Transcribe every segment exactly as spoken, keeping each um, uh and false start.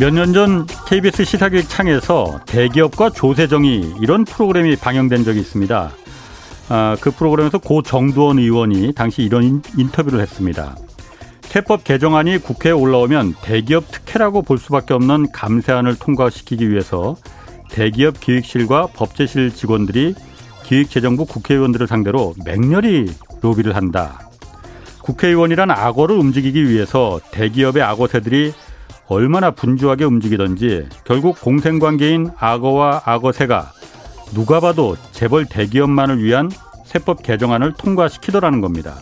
몇 년 전 케이비에스 시사기획 창에서 대기업과 조세정의 이런 프로그램이 방영된 적이 있습니다. 아, 그 프로그램에서 고 정두원 의원이 당시 이런 인터뷰를 했습니다. 퇴법 개정안이 국회에 올라오면 대기업 특혜라고 볼 수밖에 없는 감세안을 통과시키기 위해서 대기업 기획실과 법제실 직원들이 기획재정부 국회의원들을 상대로 맹렬히 로비를 한다. 국회의원이란 악어를 움직이기 위해서 대기업의 악어새들이 얼마나 분주하게 움직이던지 결국 공생관계인 악어와 악어새가 누가 봐도 재벌 대기업만을 위한 세법 개정안을 통과시키더라는 겁니다.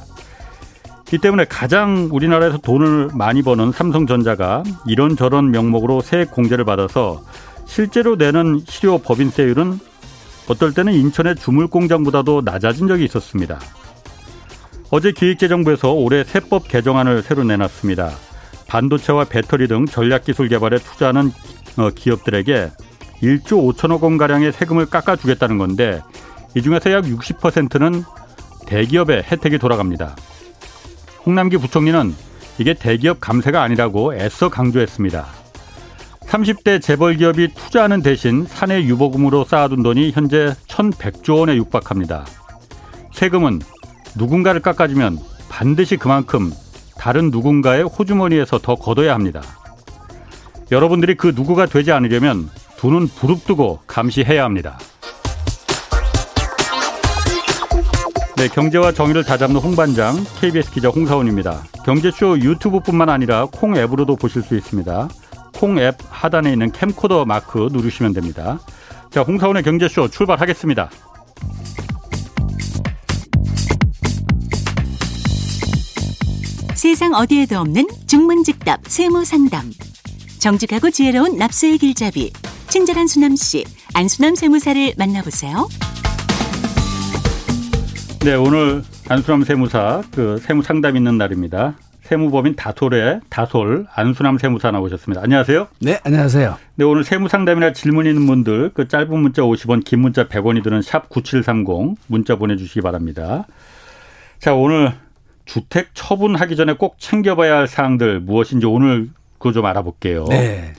이 때문에 가장 우리나라에서 돈을 많이 버는 삼성전자가 이런저런 명목으로 세액 공제를 받아서 실제로 내는 실효 법인세율은 어떨 때는 인천의 주물공장보다도 낮아진 적이 있었습니다. 어제 기획재정부에서 올해 세법 개정안을 새로 내놨습니다. 반도체와 배터리 등 전략기술 개발에 투자하는 기업들에게 일조 오천억 원가량의 세금을 깎아주겠다는 건데 이 중에서 약 육십 퍼센트는 대기업의 혜택이 돌아갑니다. 홍남기 부총리는 이게 대기업 감세가 아니라고 애써 강조했습니다. 삼십 대 재벌기업이 투자하는 대신 사내 유보금으로 쌓아둔 돈이 현재 천백조 원에 육박합니다. 세금은 누군가를 깎아주면 반드시 그만큼 다른 누군가의 호주머니에서 더 걷어야 합니다. 여러분들이 그 누구가 되지 않으려면 두 눈 부릅뜨고 감시해야 합니다. 네, 경제와 정의를 다잡는 홍반장 케이비에스 기자 홍사원입니다. 경제쇼 유튜브뿐만 아니라 콩 앱으로도 보실 수 있습니다. 콩 앱 하단에 있는 캠코더 마크 누르시면 됩니다. 자, 홍사원의 경제쇼 출발하겠습니다. 세상 어디에도 없는 중문직답 세무상담. 정직하고 지혜로운 납세의 길잡이 친절한 수남씨, 안수남 세무사를 만나보세요. 네, 오늘 안수남 세무사 그 세무상담 있는 날입니다. 세무법인 다솔의 다솔 안수남 세무사 나오셨습니다. 안녕하세요. 네, 안녕하세요. 네, 오늘 세무상담이나 질문 있는 분들 그 짧은 문자 오십 원, 긴 문자 백 원이 드는 샵 구칠삼공 문자 보내주시기 바랍니다. 자, 오늘 주택 처분하기 전에 꼭 챙겨봐야 할 사항들 무엇인지 오늘 그거 좀 알아볼게요. 네.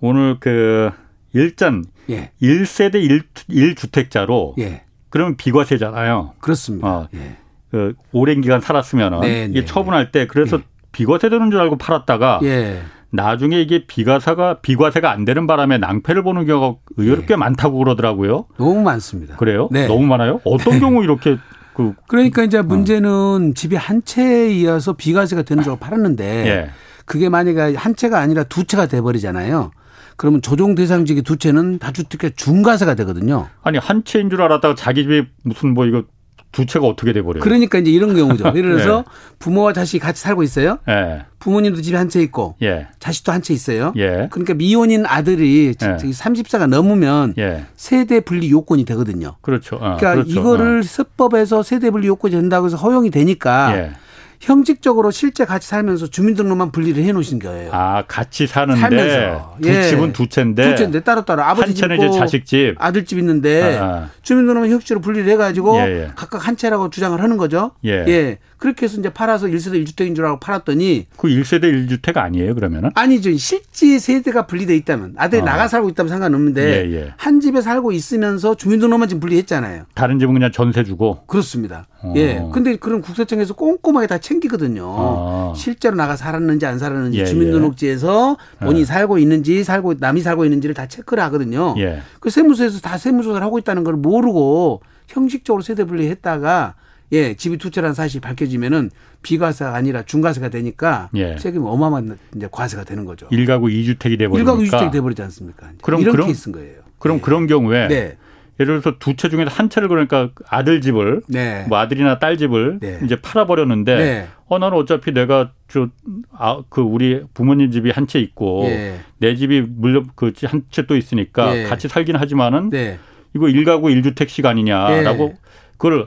오늘 그 일단 예. 일 세대 일 주택자로 예. 그러면 비과세잖아요. 그렇습니다. 어. 예. 그 오랜 기간 살았으면은 네, 이게 네, 처분할 때 그래서 네. 비과세 되는 줄 알고 팔았다가 예. 나중에 이게 비과세가 비과세가 안 되는 바람에 낭패를 보는 경우가 의외로 네. 꽤 많다고 그러더라고요. 너무 많습니다. 그래요? 네. 너무 많아요? 어떤 네. 경우 이렇게 그 그러니까 이제 문제는 어. 집이 한 채에 이어서 비과세가 되는 줄 알고 팔았는데 예. 그게 만약에 한 채가 아니라 두 채가 돼버리잖아요. 그러면 조정 대상지기 두 채는 다주택자 중과세가 되거든요. 아니 한 채인 줄 알았다가 자기 집에 무슨 뭐 이거 두 채가 어떻게 돼버려요. 그러니까 이제 이런 경우죠. 예를 들어서 예. 부모와 자식이 같이 살고 있어요. 예. 부모님도 집에 한 채 있고 예. 자식도 한 채 있어요. 예. 그러니까 미혼인 아들이 예. 서른 살가 넘으면 예. 세대 분리 요건이 되거든요. 그렇죠. 어, 그러니까 그렇죠. 이거를 어. 세법에서 세대 분리 요건이 된다고 해서 허용이 되니까 예. 형식적으로 실제 같이 살면서 주민등록만 분리를 해놓으신 거예요. 아, 같이 사는데 살면서. 두 예. 집은 두 채인데. 두 채인데 따로따로. 아버지 집 있고 자식 집. 아들 집 있는데 아, 아. 주민등록만 형식적으로 분리를 해가지고 예, 예. 각각 한 채라고 주장을 하는 거죠. 예. 예. 그렇게 해서 이제 팔아서 일 세대 일 주택인 줄 알고 팔았더니. 그 일 세대 일 주택 아니에요 그러면은? 아니죠. 실제 세대가 분리되어 있다면. 아들이 어. 나가 살고 있다면 상관없는데 예, 예. 한 집에 살고 있으면서 주민등록만 지금 분리했잖아요. 다른 집은 그냥 전세 주고. 그렇습니다. 예. 근데 그런 국세청에서 꼼꼼하게 다 챙기거든요. 어. 실제로 나가 살았는지 안 살았는지 예, 주민등록지에서 예. 본인이 예. 살고 있는지 살고 남이 살고 있는지를 다 체크를 하거든요. 예. 그 세무서에서 다 세무조사를 하고 있다는 걸 모르고 형식적으로 세대 분리했다가 예, 집이 두 채라는 사실이 밝혀지면은 비과세가 아니라 중과세가 되니까 예. 세금이 어마어마한 이제 과세가 되는 거죠. 일가구 이 주택이 돼 버리니까. 일가구 이 주택이 돼 버리지 않습니까? 이제. 그럼 이런 케이스인 거예요. 그럼 예. 그런 경우에 네. 예를 들어서 두 채 중에서 한 채를 그러니까 아들 집을, 네. 뭐 아들이나 딸 집을 네. 이제 팔아버렸는데, 네. 어, 나는 어차피 내가 저, 아, 그 우리 부모님 집이 한 채 있고, 네. 내 집이 물려, 그 한 채 또 있으니까 네. 같이 살긴 하지만은, 네. 이거 일가구 일 주택식 아니냐라고 네. 그걸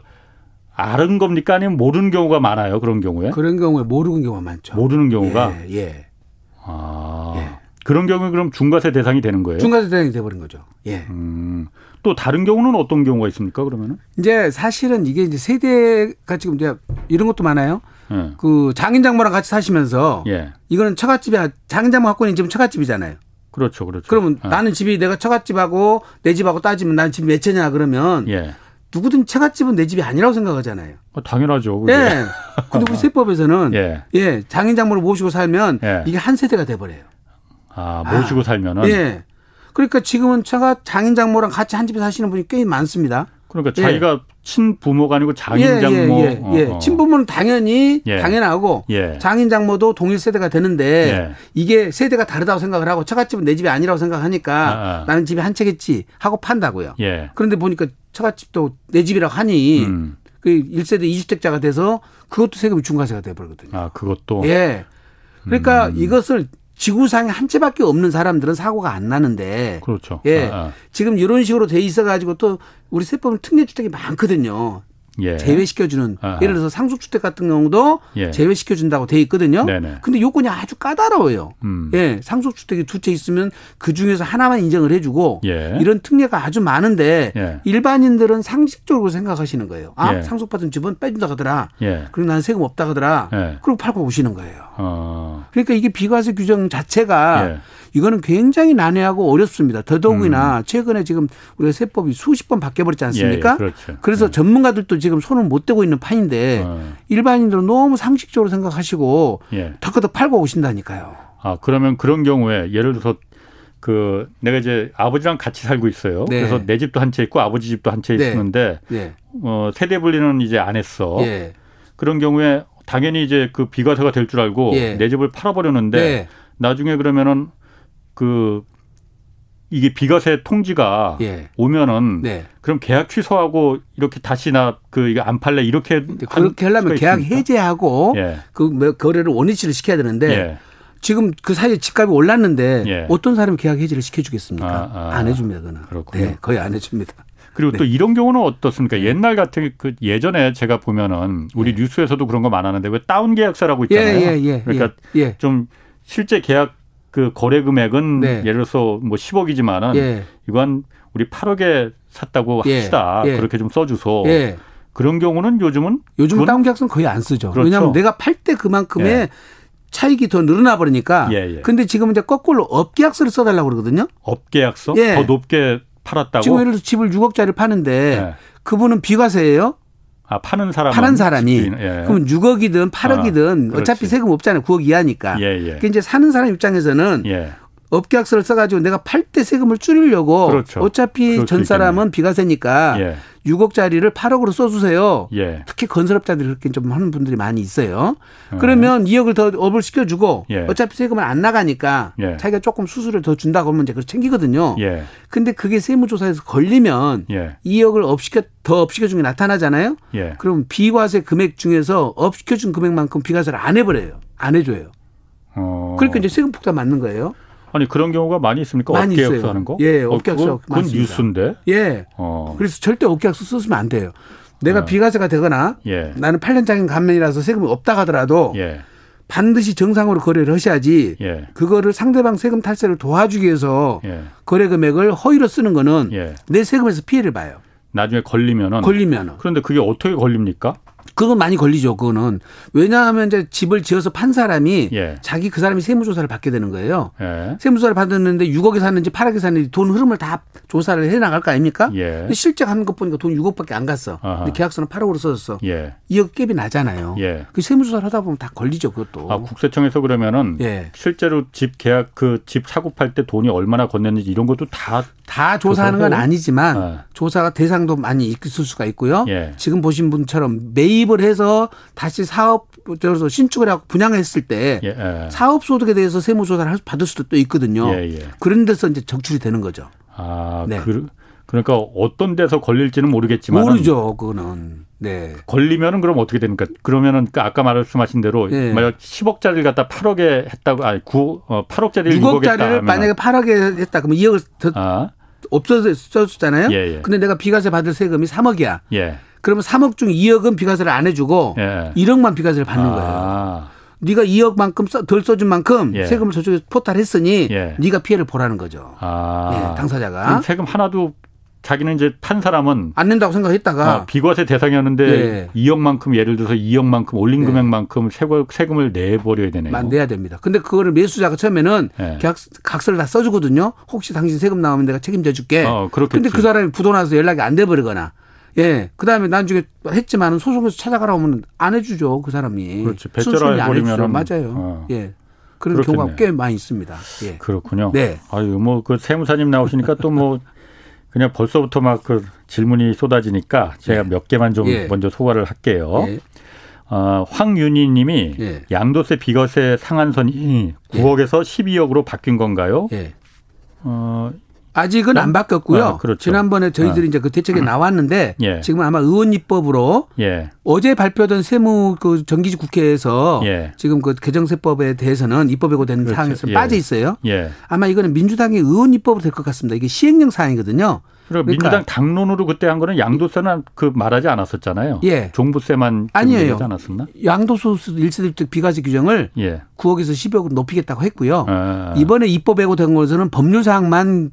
아는 겁니까? 아니면 모르는 경우가 많아요. 그런 경우에? 그런 경우에 모르는 경우가 많죠. 모르는 경우가? 예. 예. 아. 예. 그런 경우에 그럼 중과세 대상이 되는 거예요? 중과세 대상이 돼버린 거죠. 예. 음, 또 다른 경우는 어떤 경우가 있습니까? 그러면은 이제 사실은 이게 이제 세대가 지금 이제 이런 것도 많아요. 예. 그 장인 장모랑 같이 사시면서 예. 이거는 처갓집이 장인 장모 갖고 있는 집은 처갓집이잖아요. 그렇죠, 그렇죠. 그러면 예. 나는 집이 내가 처갓집하고 내 집하고 따지면 나는 집이 몇 채냐 그러면 예. 누구든 처갓집은 내 집이 아니라고 생각하잖아요. 아, 당연하죠. 그게. 예. 그런데 우리 세법에서는 예. 예, 장인장모를 모시고 살면 예. 이게 한 세대가 돼버려요. 아 모시고 아. 살면은. 예. 그러니까 지금은 처갓 장인장모랑 같이 한 집에 사시는 분이 꽤 많습니다. 그러니까 자기가 예. 친부모가 아니고 장인장모. 예, 예, 예, 예. 친부모는 당연히 예. 당연하고 예. 장인장모도 동일 세대가 되는데 예. 이게 세대가 다르다고 생각을 하고 처갓집은 내 집이 아니라고 생각하니까 아, 아. 나는 집이 한 채겠지 하고 판다고요. 예. 그런데 보니까 처갓집도 내 집이라고 하니 음. 그 일 세대 이주택자가 돼서 그것도 세금이 중과세가 돼버리거든요. 아, 그것도? 예. 그러니까 음. 이것을. 지구상에 한 채밖에 없는 사람들은 사고가 안 나는데. 그렇죠. 예. 아, 아. 지금 이런 식으로 돼 있어 가지고 또 우리 세법은 특례주택이 많거든요. 예. 제외시켜주는. 아, 아. 예를 들어서 상속주택 같은 경우도 예. 제외시켜준다고 돼 있거든요. 네네. 근데 요건이 아주 까다로워요. 음. 예. 상속주택이 두 채 있으면 그 중에서 하나만 인정을 해주고 예. 이런 특례가 아주 많은데 예. 일반인들은 상식적으로 생각하시는 거예요. 아, 예. 상속받은 집은 빼준다 하더라. 예. 그리고 난 세금 없다 하더라. 예. 그리고 팔고 오시는 거예요. 어. 그러니까 이게 비과세 규정 자체가 예. 이거는 굉장히 난해하고 어렵습니다. 더더욱이나 음. 최근에 지금 우리가 세법이 수십 번 바뀌어버렸지 않습니까? 예, 예, 그렇죠. 그래서 예. 전문가들도 지금 손을 못 대고 있는 판인데 어. 일반인들은 너무 상식적으로 생각하시고 예. 덕커덕 팔고 오신다니까요. 아 그러면 그런 경우에 예를 들어서 그 내가 이제 아버지랑 같이 살고 있어요. 네. 그래서 내 집도 한 채 있고 아버지 집도 한 채 있었는데 네. 네. 어, 세대 분리는 이제 안 했어. 예. 그런 경우에 당연히 이제 그 비과세가 될 줄 알고 예. 내 집을 팔아버렸는데 예. 나중에 그러면은 그 이게 비과세 통지가 예. 오면은 네. 그럼 계약 취소하고 이렇게 다시 나 그 이거 안 팔래 이렇게 그렇게 하려면 계약 있습니까? 해제하고 예. 그 거래를 원위치를 시켜야 되는데 예. 지금 그 사이에 집값이 올랐는데 예. 어떤 사람이 계약 해제를 시켜주겠습니까? 아, 아, 안 해줍니다, 그는. 그렇군요. 네, 거의 안 해줍니다. 그리고 네. 또 이런 경우는 어떻습니까? 옛날 같은 그 예전에 제가 보면은 우리 네. 뉴스에서도 그런 거 많았는데 왜 다운 계약서라고 있잖아요. 예, 예, 예, 그러니까 예. 좀 실제 계약 그 거래 금액은 네. 예를 들어서 뭐 십억이지만은 예. 이건 우리 팔억에 샀다고 예. 합시다. 예. 그렇게 좀 써주소. 예. 그런 경우는 요즘은 요즘 다운 계약서는 거의 안 쓰죠. 그렇죠. 왜냐하면 내가 팔 때 그만큼의 예. 차익이 더 늘어나 버리니까. 예, 예. 근데 지금 이제 거꾸로 업 계약서를 써달라고 그러거든요. 업 계약서? 예. 더 높게 팔았다고? 지금 예를 들어서 집을 육억짜리를 파는데 예. 그분은 비과세예요. 아, 파는 사람 파는 사람이 집주인, 예. 그럼 육억이든 팔억이든 아, 어차피 세금 없잖아요. 구억 이하니까. 예, 예. 그러니까 이제 사는 사람 입장에서는 예. 업계약서를 써가지고 내가 팔 때 세금을 줄이려고 그렇죠. 어차피 전 사람은 비과세니까 예. 육억짜리를 팔억으로 써주세요. 예. 특히 건설업자들이 그렇게 좀 하는 분들이 많이 있어요. 음. 그러면 이억을 더 업을 시켜주고 예. 어차피 세금은 안 나가니까 예. 자기가 조금 수수료를 더 준다고 하면 이제 그걸 챙기거든요. 그런데 예. 그게 세무조사에서 걸리면 예. 이억을 업 시켜 더 업시켜준 게 나타나잖아요. 예. 그럼 비과세 금액 중에서 업시켜준 금액만큼 비과세를 안 해버려요. 안 해줘요. 어. 그러니까 이제 세금 폭탄 맞는 거예요. 아니 그런 경우가 많이 있습니까? 많이 업계약서 있어요. 하는 거? 예, 업계약서. 어, 그건 뉴스인데. 예. 어. 그래서 절대 업계약서 쓰시면 안 돼요. 내가 어. 비과세가 되거나 예. 나는 팔 년장인 감면이라서 세금이 없다 하더라도 예. 반드시 정상으로 거래를 하셔야지 예. 그거를 상대방 세금 탈세를 도와주기 위해서 예. 거래 금액을 허위로 쓰는 거는 예. 내 세금에서 피해를 봐요. 나중에 걸리면은. 걸리면은. 그런데 그게 어떻게 걸립니까? 그건 많이 걸리죠. 그거는 왜냐하면 이제 집을 지어서 판 사람이 예. 자기 그 사람이 세무조사를 받게 되는 거예요. 예. 세무조사를 받았는데 육억에 샀는지 팔억에 샀는지 돈 흐름을 다 조사를 해 나갈 거 아닙니까? 예. 근데 실제 하는 것 보니까 돈 육억밖에 안 갔어. 아하. 근데 계약서는 팔억으로 써졌어. 예. 이억 갭이 나잖아요. 예. 그 세무조사를 하다 보면 다 걸리죠. 그것도. 아, 국세청에서 그러면은 예. 실제로 집 계약 그 집 사고 팔 때 돈이 얼마나 건넸는지 이런 것도 다 다 조사하는 건 아니지만 아. 조사가 대상도 많이 있을 수가 있고요. 예. 지금 보신 분처럼 매입 을 해서 다시 사업 신축을 하고 분양했을 때 예, 예. 사업 소득에 대해서 세무조사를 받을 수도 또 있거든요. 예, 예. 그런 데서 이제 적출이 되는 거죠. 아, 네. 그, 그러니까 어떤 데서 걸릴지는 모르겠지만 모르죠, 그거는. 네. 걸리면은 그럼 어떻게 됩니까? 그러면은 아까 말씀하신 대로 예. 만약 십억짜리를 갖다 팔억에 했다고 아니 구 어, 팔억짜리를 육억에 했다. 만약에 팔억에 했다 그러면 이억을 더 아. 없어서 써줬잖아요. 예, 예. 근데 내가 비과세 받을 세금이 삼억이야. 예. 그러면 삼억 중 이억은 비과세를 안 해주고 예. 일억만 비과세를 받는 아. 거예요. 네가 이억만큼 써, 덜 써준 만큼 예. 세금을 저쪽에 포탈했으니 예. 네가 피해를 보라는 거죠. 아. 예, 당사자가. 그럼 세금 하나도 자기는 이제 판 사람은 안 낸다고 생각했다가 어, 비과세 대상이었는데 네. 이억만큼 예를 들어서 이억만큼 올린 네. 금액만큼 세금, 세금을 내버려야 되네요. 만 내야 됩니다. 근데 그거를 매수자가 처음에는 네. 각서를 다 써주거든요. 혹시 당신 세금 나오면 내가 책임져 줄게. 어, 그런데 그 사람이 부도 나서 연락이 안 돼버리거나. 예, 그다음에 나중에 했지만 소송에서 찾아가라고 하면 안 해주죠. 그 사람이. 그렇죠. 배째라 해버리면. 맞아요. 어. 예. 그런 그렇겠네요. 경우가 꽤 많이 있습니다. 예. 그렇군요. 네. 아유, 뭐 그 세무사님 나오시니까 또 뭐 그냥 벌써부터 막 그 질문이 쏟아지니까 제가 예. 몇 개만 좀 예. 먼저 소화를 할게요. 예. 어, 황윤희 님이 예. 양도세 비과세 상한선이 구억에서 예. 십이억으로 바뀐 건가요? 예. 어, 아직은 어? 안 바뀌었고요. 아, 그렇죠. 지난번에 저희들이 아. 이제 그 대책에 나왔는데 예. 지금 아마 의원입법으로 예. 어제 발표된 세무 그 정기직 국회에서 예. 지금 그 개정세법에 대해서는 입법 예고된 그렇죠. 사항에서 예. 빠져 있어요. 예. 아마 이거는 민주당이 의원입법으로 될 것 같습니다. 이게 시행령 사항이거든요. 그러니까 민주당 당론으로 그때 한 거는 양도세는 그 말하지 않았었잖아요. 예. 종부세만 얘기하지 않았었나? 양도소득 일 세대주택 비과세 규정을 예. 구억에서 십억으로 높이겠다고 했고요. 아. 이번에 입법 예고된 것은 법률 사항만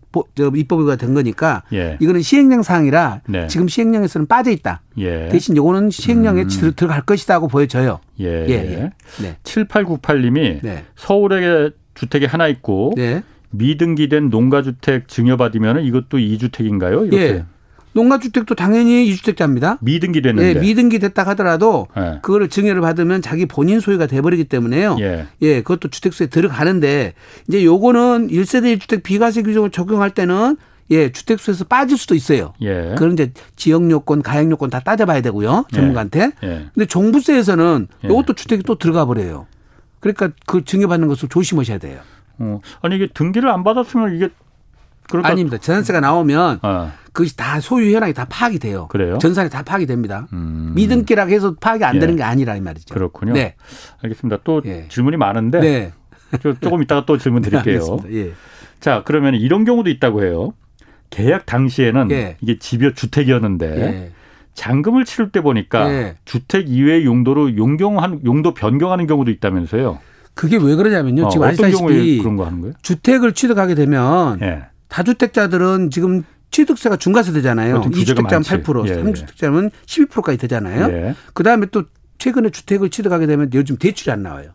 입법 예고가 된 거니까 예. 이거는 시행령 사항이라 네. 지금 시행령에서는 빠져 있다. 예. 대신 이거는 시행령에 음. 들어갈 것이라고 보여져요. 예. 예. 예. 네. 칠팔구팔 님이 네. 서울에 주택이 하나 있고 네. 미등기된 농가주택 증여받으면 이것도 이 주택인가요? 이렇게. 예. 농가주택도 당연히 이 주택자입니다. 미등기됐는데. 예, 미등기됐다 하더라도 예. 그거를 증여를 받으면 자기 본인 소유가 돼버리기 때문에요. 예. 예, 그것도 주택수에 들어가는데 이제 요거는 일 세대 일 주택 비과세 규정을 적용할 때는 예, 주택수에서 빠질 수도 있어요. 예. 그런 이제 지역 요건, 가액 요건 다 따져봐야 되고요. 전문가한테. 예. 예. 근데 종부세에서는 이것도 예. 주택이 또 들어가 버려요. 그러니까 그 증여받는 것을 조심하셔야 돼요. 어. 아니 이게 등기를 안 받았으면 이게 그럴까? 아닙니다. 전세가 나오면 어. 그것이 다 소유 현황이 다 파악이 돼요. 그래요? 전산이 다 파악이 됩니다. 음. 미등기라고 해서 파악이 안 예. 되는 게 아니라 이 말이죠. 그렇군요. 네, 알겠습니다. 또 예. 질문이 많은데 네. 조금 이따가 또 질문 드릴게요. 예. 자, 그러면 이런 경우도 있다고 해요. 계약 당시에는 예. 이게 집이 주택이었는데. 예. 잔금을 치를 때 보니까 예. 주택 이외의 용도로 용경한 용도 변경하는 경우도 있다면서요. 그게 왜 그러냐면요. 어, 지금 아시다시피 그런 거 하는 거예요? 주택을 취득하게 되면 예. 다주택자들은 지금 취득세가 중과세되잖아요. 이 주택자는 팔 퍼센트, 예, 삼 주택자는 십이 퍼센트까지 되잖아요. 예. 그다음에 또 최근에 주택을 취득하게 되면 요즘 대출이 안 나와요.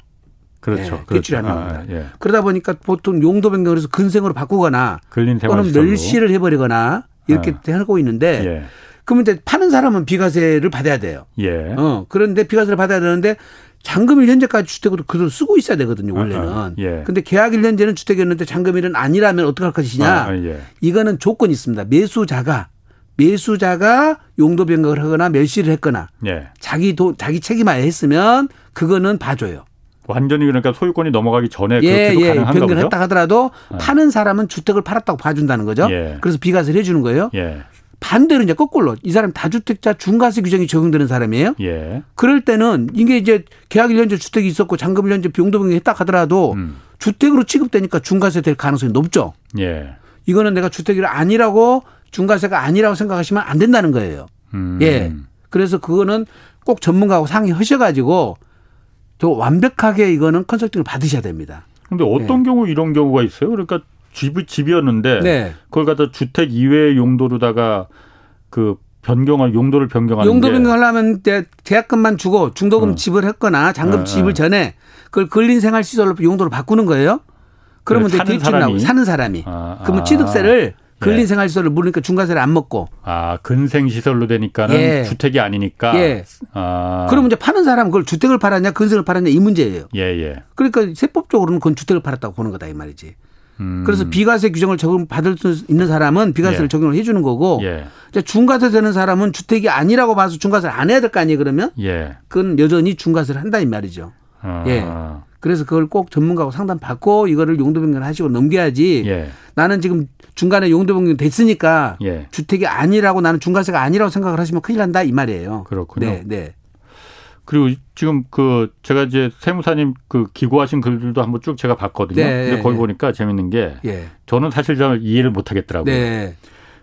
그렇죠. 예, 그렇죠. 대출이 안 나옵니다. 아, 예. 그러다 보니까 보통 용도 변경을 해서 근생으로 바꾸거나 또는 멸시를 해버리거나 이렇게 아. 하고 있는데 예. 그러면 이제 파는 사람은 비과세를 받아야 돼요. 예. 어, 그런데 비과세를 받아야 되는데 잔금 일 년제까지 주택으로 그대로 쓰고 있어야 되거든요, 원래는. 아, 예. 근데 계약 일 년제는 주택이었는데 잔금 일 년 아니라면 어떻게 할 것이냐. 아, 예. 이거는 조건이 있습니다. 매수자가, 매수자가 용도 변경을 하거나 멸시를 했거나 예. 자기 도, 자기 책임하에 했으면 그거는 봐줘요. 완전히 그러니까 소유권이 넘어가기 전에 예, 그렇게도 예, 가능한가 보죠. 변경을 했다 하더라도 예. 파는 사람은 주택을 팔았다고 봐준다는 거죠. 예. 그래서 비과세를 해주는 거예요. 예. 반대로 이제 거꾸로 이 사람 다주택자 중과세 규정이 적용되는 사람이에요. 예. 그럴 때는 이게 이제 계약 일 년제 주택이 있었고 잔금 일 년제 용도 변경이 했다 하더라도 음. 주택으로 취급되니까 중과세 될 가능성이 높죠. 예. 이거는 내가 주택이 아니라고 중과세가 아니라고 생각하시면 안 된다는 거예요. 음. 예. 그래서 그거는 꼭 전문가하고 상의하셔가지고 또 완벽하게 이거는 컨설팅을 받으셔야 됩니다. 그런데 어떤 예. 경우 이런 경우가 있어요? 그러니까. 집이 집이었는데 네. 그걸 갖다 주택 이외의 용도로다가 그 변경할 용도를 변경하는 용도 변경하려면 계약금만 주고 중도금 어. 지불했거나 잔금 어, 어. 지불 전에 그걸 근린생활시설로 용도로 바꾸는 거예요. 그러면 그래, 대출이 나오고 사는 사람이 아, 아. 그러면 취득세를 근린생활시설로 물으니까 중과세를 안 먹고 아 근생시설로 되니까는 예. 주택이 아니니까 예. 아. 그러면 이제 파는 사람은 그걸 주택을 팔았냐 근생을 팔았냐 이 문제예요. 예예. 예. 그러니까 세법적으로는 그건 주택을 팔았다고 보는 거다 이 말이지. 그래서 음. 비과세 규정을 적용받을 수 있는 사람은 비과세를 예. 적용을 해 주는 거고 예. 이제 중과세 되는 사람은 주택이 아니라고 봐서 중과세를 안 해야 될 거 아니에요 그러면? 예. 그건 여전히 중과세를 한다 이 말이죠. 아. 예. 그래서 그걸 꼭 전문가하고 상담받고 이거를 용도 변경을 하시고 넘겨야지 예. 나는 지금 중간에 용도 변경 됐으니까 예. 주택이 아니라고 나는 중과세가 아니라고 생각을 하시면 큰일 난다 이 말이에요. 그렇군요. 네. 네. 그리고 지금 그 제가 이제 세무사님 그 기고하신 글들도 한번 쭉 제가 봤거든요. 네, 근데 거기 네. 보니까 재밌는 게 네. 저는 사실 잘 이해를 못 하겠더라고요. 네.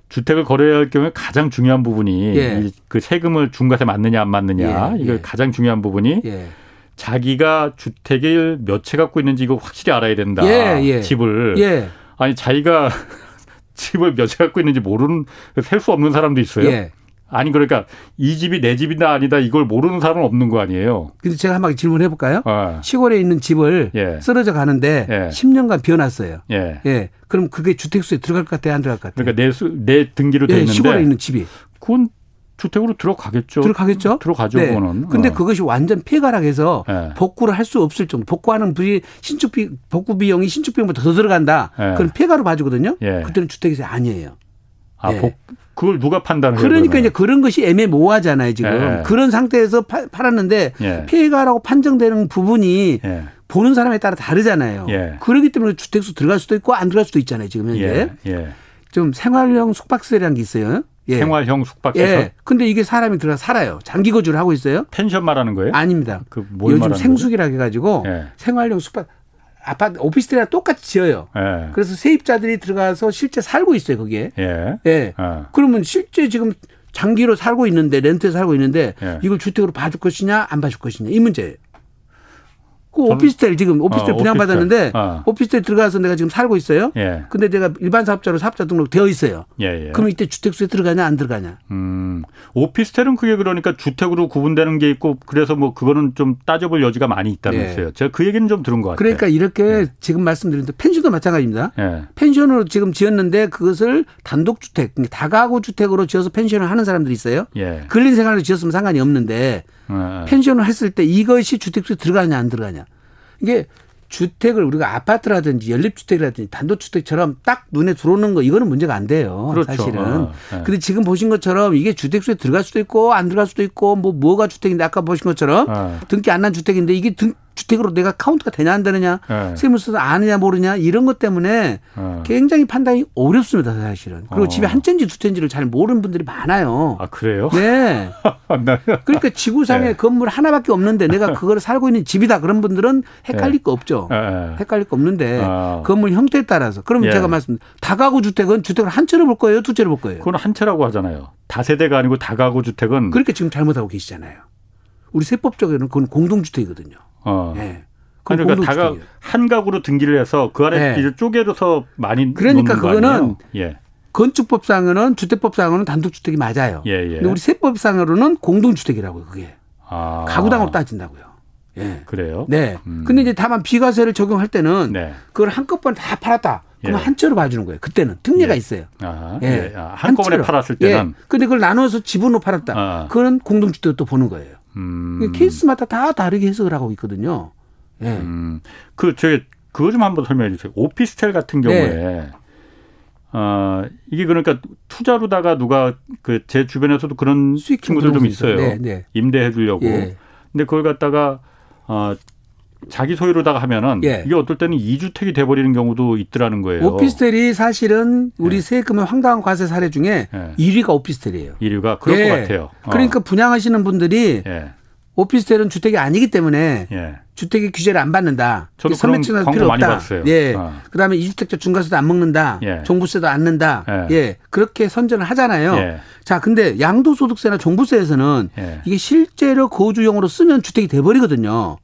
주택을 거래할 경우에 가장 중요한 부분이 네. 그 세금을 중과세 맞느냐 안 맞느냐 네. 이거 네. 가장 중요한 부분이 네. 자기가 주택을 몇 채 갖고 있는지 이거 확실히 알아야 된다. 네. 집을 네. 아니 자기가 집을 몇 채 갖고 있는지 모르는, 셀 수 없는 사람도 있어요. 예. 아니 그러니까 이 집이 내 집이다 아니다 이걸 모르는 사람은 없는 거 아니에요. 근데 제가 한번 질문해 볼까요? 어. 시골에 있는 집을 예. 쓰러져 가는데 예. 십 년간 비워놨어요. 예. 예. 그럼 그게 주택수에 들어갈 것 같아요, 안 들어갈 것 같아요? 그러니까 내, 수, 내 등기로 돼 예, 있는데 시골에 있는 집이 그건 주택으로 들어가겠죠. 들어가겠죠. 들어가죠. 네. 그거는. 근데 어. 그것이 완전 폐가락해서 예. 복구를 할 수 없을 정도. 복구하는 부위 신축 비 복구 비용이 신축 비용보다 더 들어간다. 예. 그건 폐가로 봐주거든요. 예. 그때는 주택이 아니에요. 아, 예. 복, 그걸 누가 판단을 해요? 그러니까 이제 그런 것이 애매모호하잖아요, 지금. 예. 그런 상태에서 파, 팔았는데 예. 폐가라고 판정되는 부분이 예. 보는 사람에 따라 다르잖아요. 예. 그렇기 때문에 주택수 들어갈 수도 있고 안 들어갈 수도 있잖아요, 지금 현재. 예. 예. 좀 생활형 숙박시설이라는 게 있어요. 예. 생활형 숙박시설. 예. 근데 이게 사람이 들어가 살아요. 장기 거주를 하고 있어요. 펜션 말하는 거예요? 아닙니다. 그 뭘 요즘 생숙이라고 해가지고 예. 생활형 숙박. 아파트 오피스텔이랑 똑같이 지어요. 예. 그래서 세입자들이 들어가서 실제 살고 있어요, 거기에. 예. 예. 아. 그러면 실제 지금 장기로 살고 있는데 렌트에 살고 있는데 예. 이걸 주택으로 봐줄 것이냐 안 봐줄 것이냐 이 문제예요. 그 오피스텔 지금 오피스텔 어, 분양받았는데 오피스텔. 어. 오피스텔 들어가서 내가 지금 살고 있어요. 예. 근데 내가 일반 사업자로 사업자 등록 되어 있어요. 예, 예. 그럼 이때 주택수에 들어가냐 안 들어가냐. 음. 오피스텔은 그게 그러니까 주택으로 구분되는 게 있고 그래서 뭐 그거는 좀 따져볼 여지가 많이 있다면서요. 예. 제가 그 얘기는 좀 들은 것 같아요. 그러니까 이렇게 예. 지금 말씀드린 펜션도 마찬가지입니다. 예. 펜션으로 지금 지었는데 그것을 단독주택, 다가구 주택으로 지어서 펜션을 하는 사람들이 있어요. 예. 근린 생활로 지었으면 상관이 없는데 예. 펜션을 했을 때 이것이 주택수에 들어가냐 안 들어가냐. 이게 주택을 우리가 아파트라든지 연립주택이라든지 단독주택처럼 딱 눈에 들어오는 거 이거는 문제가 안 돼요. 그렇죠. 사실은. 아, 네. 근데 지금 보신 것처럼 이게 주택수에 들어갈 수도 있고 안 들어갈 수도 있고 뭐 뭐가 주택인데 아까 보신 것처럼 아. 등기 안 난 주택인데 이게 등, 주택으로 내가 카운트가 되냐 안 되느냐 네. 세무서도 아느냐 모르냐 이런 것 때문에 아. 굉장히 판단이 어렵습니다. 사실은. 그리고 어. 집에 한 채인지 두 채인지를 잘 모르는 분들이 많아요. 아 그래요? 네. 그러니까 지구상에 네. 건물 하나밖에 없는데 내가 그걸 살고 있는 집이다 그런 분들은 헷갈릴 네. 거 없죠. 예. 헷갈릴 거 없는데 아. 건물 형태에 따라서. 그러면 예. 제가 말씀드린 다가구 주택은 주택을 한 채로 볼 거예요? 두 채로 볼 거예요? 그건 한 채라고 하잖아요. 다세대가 아니고 다가구 주택은. 그렇게 지금 잘못하고 계시잖아요. 우리 세법적으로는 그건 공동주택이거든요. 어. 예. 그러니까 공동주택이에요. 다가 한 가구로 등기를 해서 그 안에 예. 쪼개져서 많이 그러니까 놓는 거 아니에요? 예. 건축법상으로는 주택법상으로는 단독주택이 맞아요. 예, 예. 근데 우리 세법상으로는 공동주택이라고요. 그게. 아. 가구당으로 따진다고요. 예. 그래요? 네. 음. 근데 이제 다만 비과세를 적용할 때는 네. 그걸 한꺼번에 다 팔았다. 그러면 예. 한 채로 봐주는 거예요. 그때는. 특례가 예. 있어요. 아, 예. 예. 한꺼번에 팔았을 때는. 예. 근데 그걸 나눠서 지분으로 팔았다. 아. 그건 공동주택도 보는 거예요. 음. 케이스마다 다 다르게 해석을 하고 있거든요. 예. 음. 그, 저기, 그거 좀 한번 설명해 주세요. 오피스텔 같은 경우에. 네. 어, 이게 그러니까 투자로다가 누가 그 제 주변에서도 그런 수익 친구들 좀 있어요. 네, 네. 임대해 주려고. 예. 근데 그걸 갖다가 어, 자기 소유로다가 하면은 예. 이게 어떨 때는 이주택이 돼버리는 경우도 있더라는 거예요. 오피스텔이 사실은 우리 예. 세금의 황당한 과세 사례 중에 예. 일 위가 오피스텔이에요. 일 위가 그럴 예. 것 같아요. 어. 그러니까 분양하시는 분들이 예. 오피스텔은 주택이 아니기 때문에 예. 주택의 규제를 안 받는다. 저도 그런 광고 많이 봤어요. 예. 어. 그다음에 이주택자 중과세도 안 먹는다. 예. 종부세도 안 낸다. 예. 예. 그렇게 선전을 하잖아요. 예. 자, 근데 양도소득세나 종부세에서는 예. 이게 실제로 거주용으로 쓰면 주택이 돼버리거든요.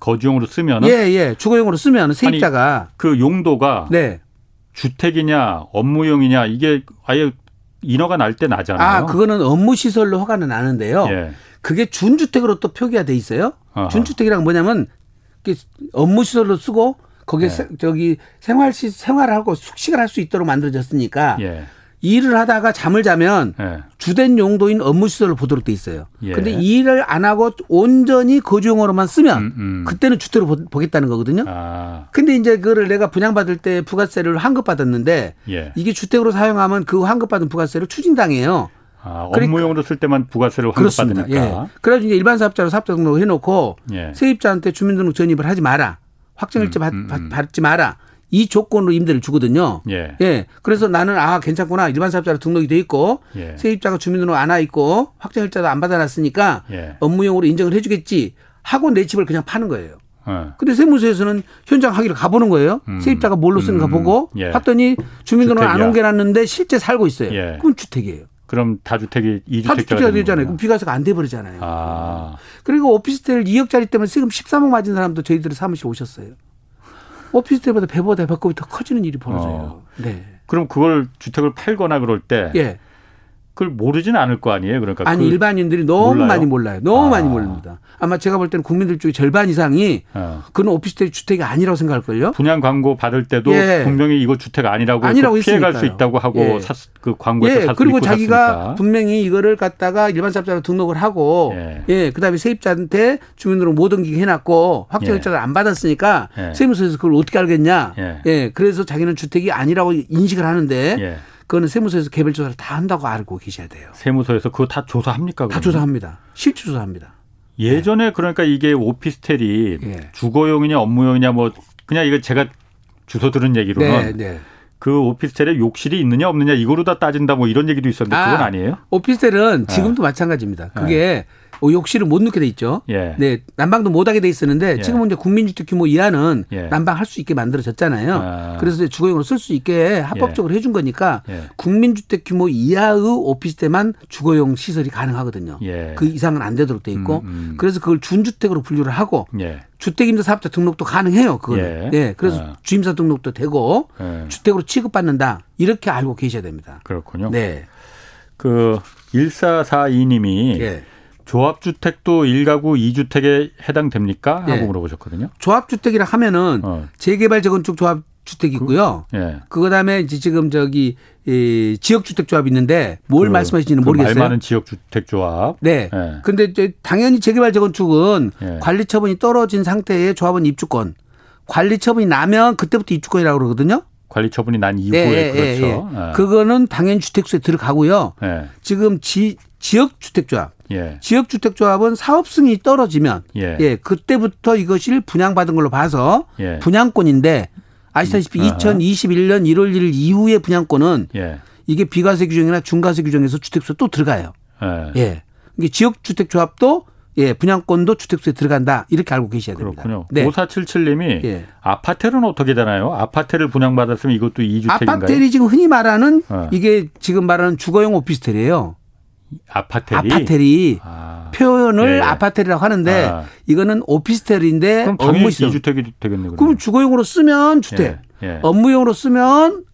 거주용으로 쓰면? 예, 예. 주거용으로 쓰면 세입자가. 아니, 그 용도가 네. 주택이냐 업무용이냐 이게 아예 인허가 날 때 나잖아요. 아, 그거는 업무시설로 허가는 나는데요. 예. 그게 준주택으로 또 표기가 돼 있어요. 아하. 준주택이란 뭐냐면 업무시설로 쓰고 거기에 예. 세, 저기 생활시, 생활하고 숙식을 할 수 있도록 만들어졌으니까 예. 일을 하다가 잠을 자면 예. 주된 용도인 업무시설로 보도록 돼 있어요. 그런데 예. 일을 안 하고 온전히 거주용으로만 쓰면 음, 음. 그때는 주택으로 보겠다는 거거든요. 아. 근데 이제 그거를 내가 분양받을 때 부가세를 환급받았는데 예. 이게 주택으로 사용하면 그 환급받은 부가세를 추징당해요. 아, 업무용으로 쓸 때만 부가세를 환급받으니까. 예. 그래서 이제 일반 사업자로 사업자 등록을 해놓고 예. 세입자한테 주민등록 전입을 하지 마라. 확정일자 음, 음, 음. 받지 마라. 이 조건으로 임대를 주거든요. 예. 예. 그래서 나는 아 괜찮구나. 일반 사업자로 등록이 돼 있고 예. 세입자가 주민등록 안 와 있고 확정일자도 안 받아놨으니까 예. 업무용으로 인정을 해 주겠지 하고 내 집을 그냥 파는 거예요. 그런데 예. 세무서에서는 현장 하기로 가보는 거예요. 음. 세입자가 뭘로 쓰는가 음. 보고 예. 봤더니 주민등록 안 옮겨놨는데 실제 살고 있어요. 예. 그럼 주택이에요. 그럼 다주택이 이주택자가 되잖아요. 그럼 비과세가 안 돼버리잖아요. 아. 그리고 오피스텔 이억짜리 때문에 세금 십삼억 맞은 사람도 저희들의 사무실 오셨어요. 오피스텔보다 배보다 배꼽이 더 커지는 일이 벌어져요. 어. 네. 그럼 그걸 주택을 팔거나 그럴 때 예. 그걸 모르진 않을 거 아니에요. 그러니까 아니 일반인들이 너무 몰라요? 많이 몰라요. 너무 아. 많이 모릅니다. 아마 제가 볼 때는 국민들 중에 절반 이상이 아. 그건 오피스텔 주택이 아니라고 생각할걸요. 분양 광고 받을 때도 예. 분명히 이거 주택 아니라고, 아니라고 피해갈 수 있다고 하고 예. 샀, 그 광고에서 예. 샀으니까. 그리고 자기가 샀으니까. 분명히 이거를 갖다가 일반 사업자로 등록을 하고 예. 예. 그다음에 세입자한테 주민으로 못 옮기게 해놨고 확정일자를 예. 안 받았으니까 예. 세무서에서 그걸 어떻게 알겠냐. 예. 예. 그래서 자기는 주택이 아니라고 인식을 하는데 예. 그거는 세무서에서 개별조사를 다 한다고 알고 계셔야 돼요. 세무서에서 그거 다 조사합니까? 그러면? 다 조사합니다. 실질 조사합니다. 예전에 네. 그러니까 이게 오피스텔이 네. 주거용이냐 업무용이냐 뭐 그냥 이거 제가 주소 들은 얘기로는 네, 네. 그 오피스텔에 욕실이 있느냐 없느냐 이거로 다 따진다 뭐 이런 얘기도 있었는데 아, 그건 아니에요? 오피스텔은 지금도 네. 마찬가지입니다. 그게 네. 욕실을 못 넣게 돼 있죠. 예. 네, 난방도 못 하게 돼 있었는데 예. 지금은 이제 국민주택 규모 이하는 예. 난방할 수 있게 만들어졌잖아요. 아. 그래서 주거용으로 쓸 수 있게 합법적으로 예. 해준 거니까 예. 국민주택 규모 이하의 오피스텔만 주거용 시설이 가능하거든요. 예. 그 이상은 안 되도록 돼 있고 음, 음. 그래서 그걸 준주택으로 분류를 하고 예. 주택임대사업자 등록도 가능해요. 그거는. 예. 예. 그래서 아. 주임사 등록도 되고 예. 주택으로 취급받는다. 이렇게 알고 계셔야 됩니다. 그렇군요. 네. 그 천사백사십이 님이 예. 조합주택도 일 가구 이 주택에 해당됩니까? 하고 예. 물어보셨거든요. 조합주택이라 하면은 어. 재개발 재건축 조합주택이 있고요. 그, 예. 그다음에 이제 지금 저기 이 지역주택 조합이 있는데 뭘 그, 말씀하시는지는 그 모르겠어요. 말 많은 지역주택 조합. 네. 예. 근데 이제 당연히 재개발 재건축은 예. 관리 처분이 떨어진 상태의 조합은 입주권. 관리 처분이 나면 그때부터 입주권이라고 그러거든요. 관리 처분이 난 이후에 예, 그렇죠. 예, 예. 예. 그거는 당연히 주택수에 들어가고요. 예. 지금 지 지역주택조합. 예. 지역주택조합은 사업승인이 떨어지면 예. 예, 그때부터 이것을 분양받은 걸로 봐서 예. 분양권인데 아시다시피 아하. 이천이십일 년 일월 일일 이후의 분양권은 예. 이게 비과세 규정이나 중과세 규정에서 주택수에 또 들어가요. 예. 예. 이게 지역주택조합도 예, 분양권도 주택수에 들어간다. 이렇게 알고 계셔야 됩니다. 그렇군요. 네. 오사칠칠 님이 예. 아파텔은 어떻게 되나요? 아파텔을 분양받았으면 이것도 이 주택인가요? 아파텔이 지금 흔히 말하는 어. 이게 지금 말하는 주거용 오피스텔이에요. 아파텔이, 아파텔이 아. 표현을 예. 아파텔이라고 하는데 아. 이거는 오피스텔인데 그럼 당연히 이 주택이 되겠네요. 그럼, 그럼 주거용으로 쓰면 주택, 예. 예. 업무용으로 쓰면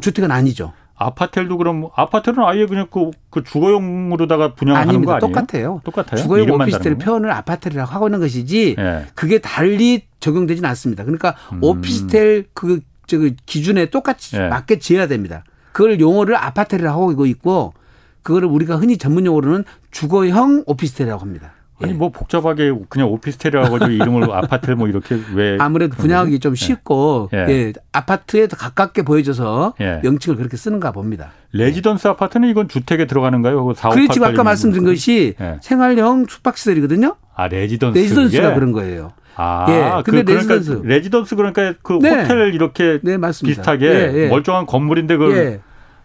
주택은 아니죠. 아파텔도 그럼 아파텔은 아예 그냥 그, 그 주거용으로다가 분양하는 아닙니다. 거 아니에요? 똑같아요. 똑같아요. 주거용 오피스텔 표현을 아파텔이라고 하고 있는 것이지 예. 그게 달리 적용되진 않습니다. 그러니까 음. 오피스텔 그 기준에 똑같이 예. 맞게 지어야 됩니다. 그걸 용어를 아파텔이라고 하고 있고. 그거를 우리가 흔히 전문 용어로는 주거형 오피스텔이라고 합니다. 예. 아니 뭐 복잡하게 그냥 오피스텔이라고 해서 이름을 아파트 뭐 이렇게 왜 아무래도 분양하기 좀 쉽고 예. 예. 예. 아파트에 더 가깝게 보여져서 예. 명칭을 그렇게 쓰는가 봅니다. 레지던스 예. 아파트는 이건 주택에 들어가는가요? 그렇죠. 지금 아까 말씀드린 거. 것이 예. 생활형 숙박시설이거든요. 아 레지던스 레지던스가 예. 그런 거예요. 아, 예. 근데 그, 그러니까 레지던스 레지던스 그러니까 그 네. 호텔 이렇게 네, 비슷하게 예. 예. 멀쩡한 건물인데 그걸 예.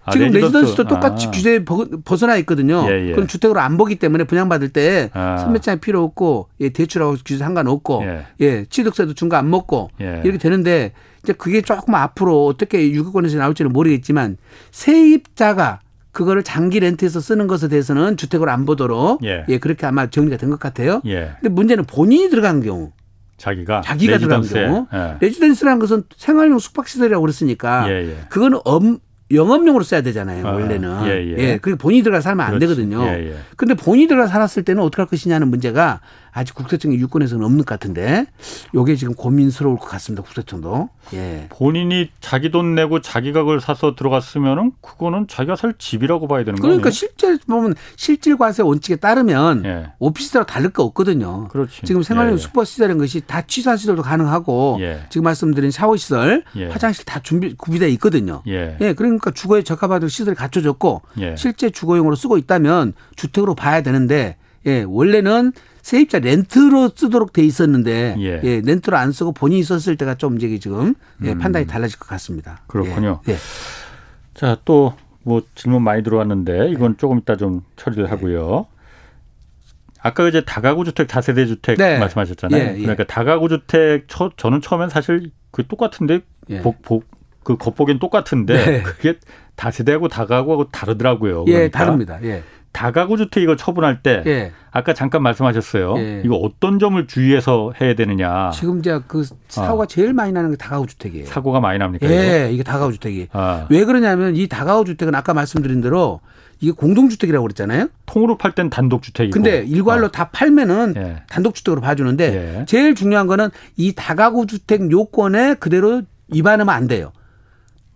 아, 지금 레지던스. 레지던스도 똑같이 아. 규제에 벗어나 있거든요. 예, 예. 그건 주택으로 안 보기 때문에 분양받을 때 아. 선매장이 필요 없고 예, 대출하고 규제 상관없고 예. 예, 취득세도 중과 안 먹고 예. 이렇게 되는데 이제 그게 조금 앞으로 어떻게 유기권에서 나올지는 모르겠지만 세입자가 그거를 장기 렌트에서 쓰는 것에 대해서는 주택으로 안 보도록 예. 예, 그렇게 아마 정리가 된 것 같아요. 예. 근데 문제는 본인이 들어간 경우. 자기가, 자기가 들어간 경우. 예. 레지던스라는 것은 생활용 숙박시설이라고 그랬으니까 예, 예. 그건 엄. 영업용으로 써야 되잖아요. 아, 원래는. 예, 예. 예, 그게 본인이 들어가서 살면 안 그렇지. 되거든요. 예, 예. 근데 본인이 들어가서 살았을 때는 어떻게 할 것이냐는 문제가 아직 국세청의 유권에서는 없는 것 같은데 이게 지금 고민스러울 것 같습니다. 국세청도. 예. 본인이 자기 돈 내고 자기가 그걸 사서 들어갔으면 그거는 자기가 살 집이라고 봐야 되는 거예요. 그러니까 실제 보면 실질과세 원칙에 따르면 예. 오피스텔하고 다를 거 없거든요. 그렇지. 지금 생활용 예, 예. 숙박시설인 것이 다 취사시설도 가능하고 예. 지금 말씀드린 샤워시설, 예. 화장실 다 준비 구비되어 있거든요. 예. 예. 그러니까 그러니까 주거에 적합한 시설이 갖춰졌고 예. 실제 주거용으로 쓰고 있다면 주택으로 봐야 되는데 예, 원래는 세입자 렌트로 쓰도록 돼 있었는데 예. 예, 렌트로 안 쓰고 본인이 썼을 때가 좀 이제 지금 예, 음. 판단이 달라질 것 같습니다. 그렇군요. 예. 예. 자, 또 뭐 질문 많이 들어왔는데 이건 예. 조금 이따 좀 처리를 하고요. 아까 이제 다가구 주택, 다세대 주택 네. 말씀하셨잖아요. 예, 예. 그러니까 다가구 주택 처, 저는 처음엔 사실 그 똑같은데 예. 복, 복 그 겉보기는 똑같은데 네. 그게 다세대하고 다가구하고 다르더라고요. 그러니까. 예, 다릅니다. 예. 다가구주택 처분할 때 예. 아까 잠깐 말씀하셨어요. 예. 이거 어떤 점을 주의해서 해야 되느냐. 지금 제가 그 사고가 어. 제일 많이 나는 게 다가구주택이에요. 사고가 많이 납니까? 예, 이거, 이게 다가구주택이. 아. 왜 그러냐면 이 다가구주택은 아까 말씀드린 대로 이게 공동주택이라고 그랬잖아요. 통으로 팔 땐 단독주택이고. 근데 일괄로 어. 다 팔면은 예. 단독주택으로 봐주는데 예. 제일 중요한 거는 이 다가구주택 요건에 그대로 위반하면 안 돼요.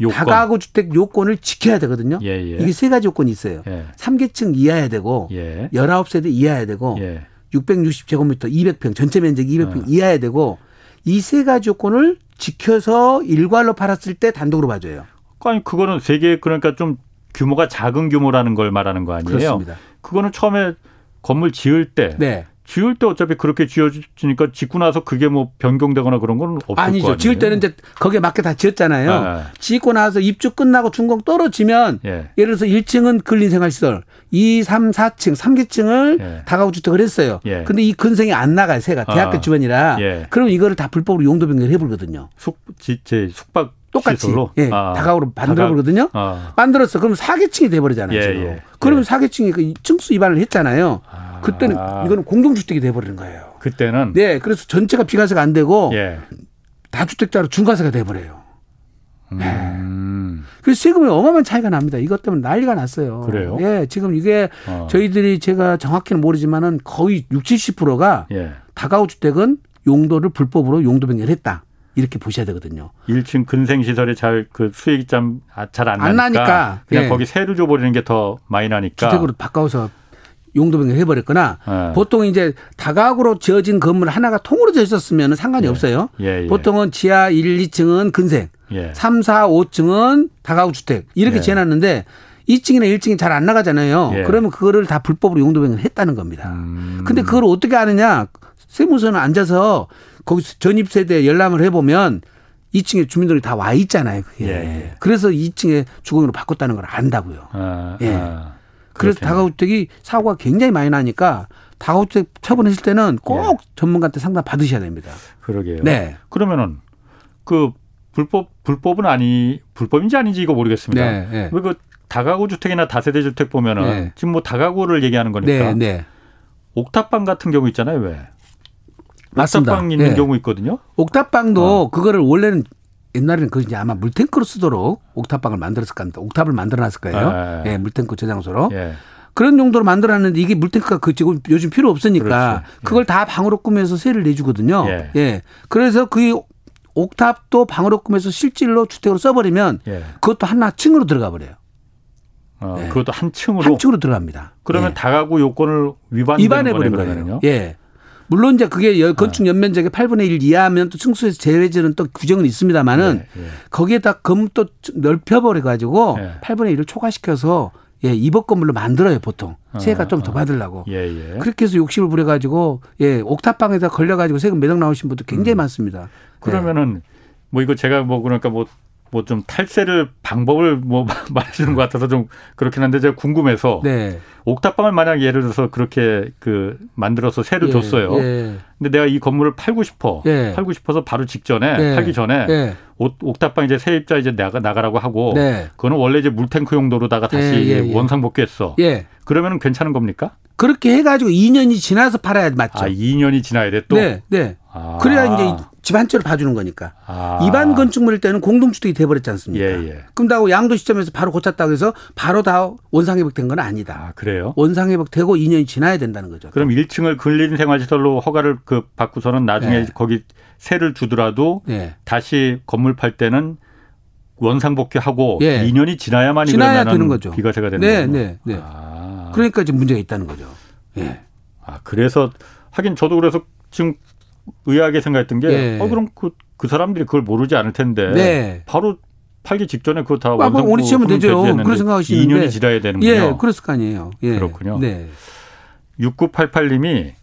요건. 다가구주택 요건을 지켜야 되거든요. 예, 예. 이게 세 가지 요건이 있어요. 예. 삼 계층 이하야 되고 예. 열아홉 세대 이하야 되고 예. 육백육십 제곱미터 이백 평 전체 면적 이백 평 예. 이하야 되고 이 세 가지 요건을 지켜서 일괄로 팔았을 때 단독으로 봐줘요. 아니 그거는 되게 그러니까 좀 규모가 작은 규모라는 걸 말하는 거 아니에요? 그렇습니다. 그거는 처음에 건물 지을 때. 네. 지을 때 어차피 그렇게 지어지니까 짓고 나서 그게 뭐 변경되거나 그런 건 없을 거 아니에요? 아니죠. 지을 때는 이제 거기에 맞게 다 지었잖아요. 아. 짓고 나서 입주 끝나고 준공 떨어지면 예. 예를 들어서 일 층은 근린생활시설, 이, 삼, 사 층, 삼 계층을 예. 다가구주택을 했어요. 그런데 예. 이 근생이 안 나가요. 새가. 대학교 아. 주변이라. 예. 그럼 이거를 다 불법으로 용도 변경을 해버리거든요. 숙, 지, 제 숙박. 똑같이 예, 아. 다가구로 만들어버리거든요. 아. 만들었어. 그럼 사 계층이 돼버리잖아요. 예, 예. 그러면 예. 사 계층이 그 층수 위반을 했잖아요. 아. 그때는 이거는 공동주택이 돼버리는 거예요. 그때는. 네. 그래서 전체가 비과세가 안 되고 예. 다주택자로 중과세가 돼버려요. 음. 네. 그래서 세금이 어마어마한 차이가 납니다. 이것 때문에 난리가 났어요. 그래요? 예. 지금 이게 어. 저희들이 제가 정확히는 모르지만은 거의 육십, 칠십 퍼센트가 예. 다가구주택은 용도를 불법으로 용도 변경을 했다. 이렇게 보셔야 되거든요. 일 층 근생 시설이 잘 그 수익이 참 잘 안 나니까, 나니까 그냥 예. 거기 세를 줘버리는 게 더 많이 나니까 주택으로 바꿔서 용도 변경을 해버렸거나 예. 보통 이제 다가구로 지어진 건물 하나가 통으로 지어졌으면 상관이 예. 없어요. 예. 예. 보통은 지하 일, 이 층은 근생, 예. 삼, 사, 오 층은 다가구 주택 이렇게 예. 지어놨는데 이 층이나 일 층이 잘 안 나가잖아요. 예. 그러면 그거를 다 불법으로 용도 변경을 했다는 겁니다. 음. 근데 그걸 어떻게 아느냐? 세무서는 앉아서 거기서 전입세대에 열람을 해보면 이 층에 주민들이 다 와 있잖아요. 그게. 예. 그래서 이 층에 주공으로 바꿨다는 걸 안다고요. 아, 예. 아, 그래서 다가구주택이 사고가 굉장히 많이 나니까 다가구주택 처분하실 때는 꼭 예. 전문가한테 상담 받으셔야 됩니다. 그러게요. 네. 그러면은 그 불법, 불법은 아니, 불법인지 아닌지 이거 모르겠습니다. 네, 네. 왜 그 다가구주택이나 다세대주택 보면은 네. 지금 뭐 다가구를 얘기하는 거니까. 네, 네. 옥탑방 같은 경우 있잖아요. 왜? 맞습니다. 옥탑방 있는 네. 경우 있거든요. 옥탑방도 어. 그거를 원래는 옛날에는 그 이제 아마 물탱크로 쓰도록 옥탑방을 만들었을 겁니다. 옥탑을 만들어놨을 거예요. 아, 예. 예, 물탱크 저장소로. 예. 그런 용도로 만들어놨는데 이게 물탱크가 그 지금 요즘 필요 없으니까 그렇지. 그걸 예. 다 방으로 꾸며서 세를 내주거든요. 예. 예. 그래서 그 옥탑도 방으로 꾸며서 실질로 주택으로 써버리면 예. 그것도 하나 층으로 들어가 버려요. 어, 예. 그것도 한 층으로? 한 층으로 들어갑니다. 그러면 예. 다가구 요건을 위반해 버린 거예요. 예. 물론 이제 그게 건축 연면적의 팔분의 일 이하면 또 층수에서 제외되는 또 규정은 있습니다만은 예, 예. 거기에다 검또 넓혀버려 가지고 예. 팔분의 일을 초과시켜서 예, 입업 건물로 만들어요 보통 세가 아, 좀더 아. 받으려고 예, 예. 그렇게 해서 욕심을 부려 가지고 예, 옥탑방에다 걸려 가지고 세금 매덕 나오신 분들 굉장히 음. 많습니다. 그러면은 뭐 이거 제가 뭐 그러니까 뭐. 뭐 좀 탈세를 방법을 뭐 말해주는 것 같아서 좀 그렇긴 한데 제가 궁금해서 네. 옥탑방을 만약 예를 들어서 그렇게 그 만들어서 세를 예. 줬어요. 예. 근데 내가 이 건물을 팔고 싶어, 예. 팔고 싶어서 바로 직전에 예. 팔기 전에 예. 옥탑방 이제 세입자 이제 나가 나가라고 하고, 네. 그거는 원래 이제 물탱크 용도로다가 다시 예. 예. 원상복귀했어. 예. 그러면은 괜찮은 겁니까? 그렇게 해가지고 이 년이 지나서 팔아야 맞죠. 아, 이 년이 지나야 돼 또. 네, 네. 아. 그래야 이제 집 한 채로 봐주는 거니까. 아. 일반 건축물일 때는 공동주택이 돼버렸지 않습니까? 예, 예. 그럼 다 양도 시점에서 바로 고쳤다고 해서 바로 다 원상회복된 건 아니다. 아, 그래요? 원상회복되고 이 년이 지나야 된다는 거죠. 그럼 일 층을 근린생활시설로 허가를 그 받고서는 나중에 네. 거기 세를 주더라도 네. 다시 건물 팔 때는 원상복귀하고 예. 이 년이 지나야만이 지나야 되는 거죠. 비과세가 되는 네, 거죠. 네, 네. 아. 그러니까 지금 문제가 있다는 거죠. 예. 아, 그래서 하긴 저도 그래서 지금 의아하게 생각했던 게, 예. 어, 그럼 그, 그 사람들이 그걸 모르지 않을 텐데, 네. 바로 팔기 직전에 그거 다 완성하고 원치하면 되죠. 그런 생각하시는데 이 년이 지나야 되는군요. 예, 그랬을 거 아니에요. 예. 그렇군요. 네. 육구팔팔 님이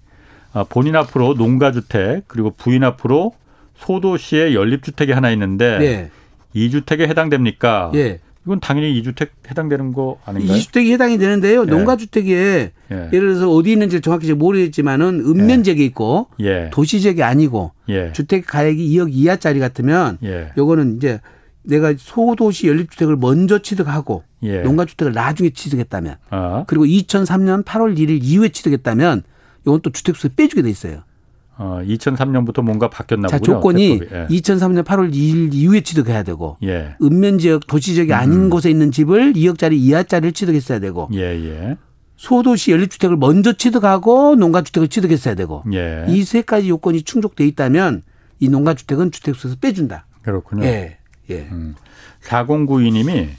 본인 앞으로 농가주택, 그리고 부인 앞으로 소도시에 연립주택이 하나 있는데, 네. 이 주택에 해당됩니까? 예. 이건 당연히 이 주택 해당되는 거 아닌가요? 이 주택이 해당이 되는데요. 예. 농가주택에 예. 예를 들어서 어디 있는지 정확히 모르겠지만 은 읍면지역에 있고 예. 도시지역이 아니고 예. 주택가액이 이억 이하짜리 같으면 예. 이거는 이제 내가 소도시 연립주택을 먼저 취득하고 예. 농가주택을 나중에 취득했다면 아. 그리고 이천삼 년 팔월 일일 이후에 취득했다면 이건 또 주택수에 빼주게 돼 있어요. 어, 이천삼 년부터 뭔가 바뀌었나 보군요. 조건이 예. 이천삼 년 팔월 이일 이후에 취득해야 되고 예. 읍면지역 도시지역이 아닌 음. 곳에 있는 집을 이억짜리 이하짜리를 취득했어야 되고 예예. 소도시 연립주택을 먼저 취득하고 농가주택을 취득했어야 되고 예. 이 세 가지 요건이 충족돼 있다면 이 농가주택은 주택수에서 빼준다. 그렇군요. 예. 예. 음. 사공구이 님이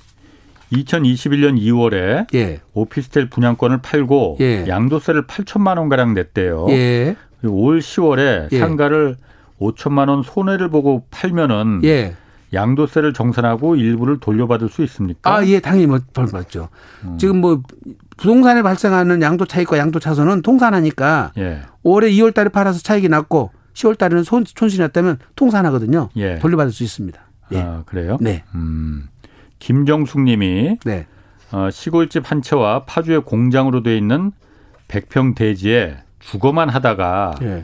이천이십일 년 이월에 예. 오피스텔 분양권을 팔고 예. 양도세를 팔천만 원가량 냈대요. 예. 올 시월에 예. 상가를 오천만 원 손해를 보고 팔면은 예. 양도세를 정산하고 일부를 돌려받을 수 있습니까? 아, 예, 당연히 뭐, 맞죠. 음. 지금 뭐 부동산에 발생하는 양도 차익과 양도 차손은 통산하니까 예. 올해 이월 달에 팔아서 차익이 났고 시월 달에는 손, 손실이 났다면 통산하거든요. 예. 돌려받을 수 있습니다. 예. 아, 그래요? 네. 음, 김정숙 님이 네. 어, 시골집 한 채와 파주의 공장으로 되어 있는 백 평 대지에 주거만 하다가 네.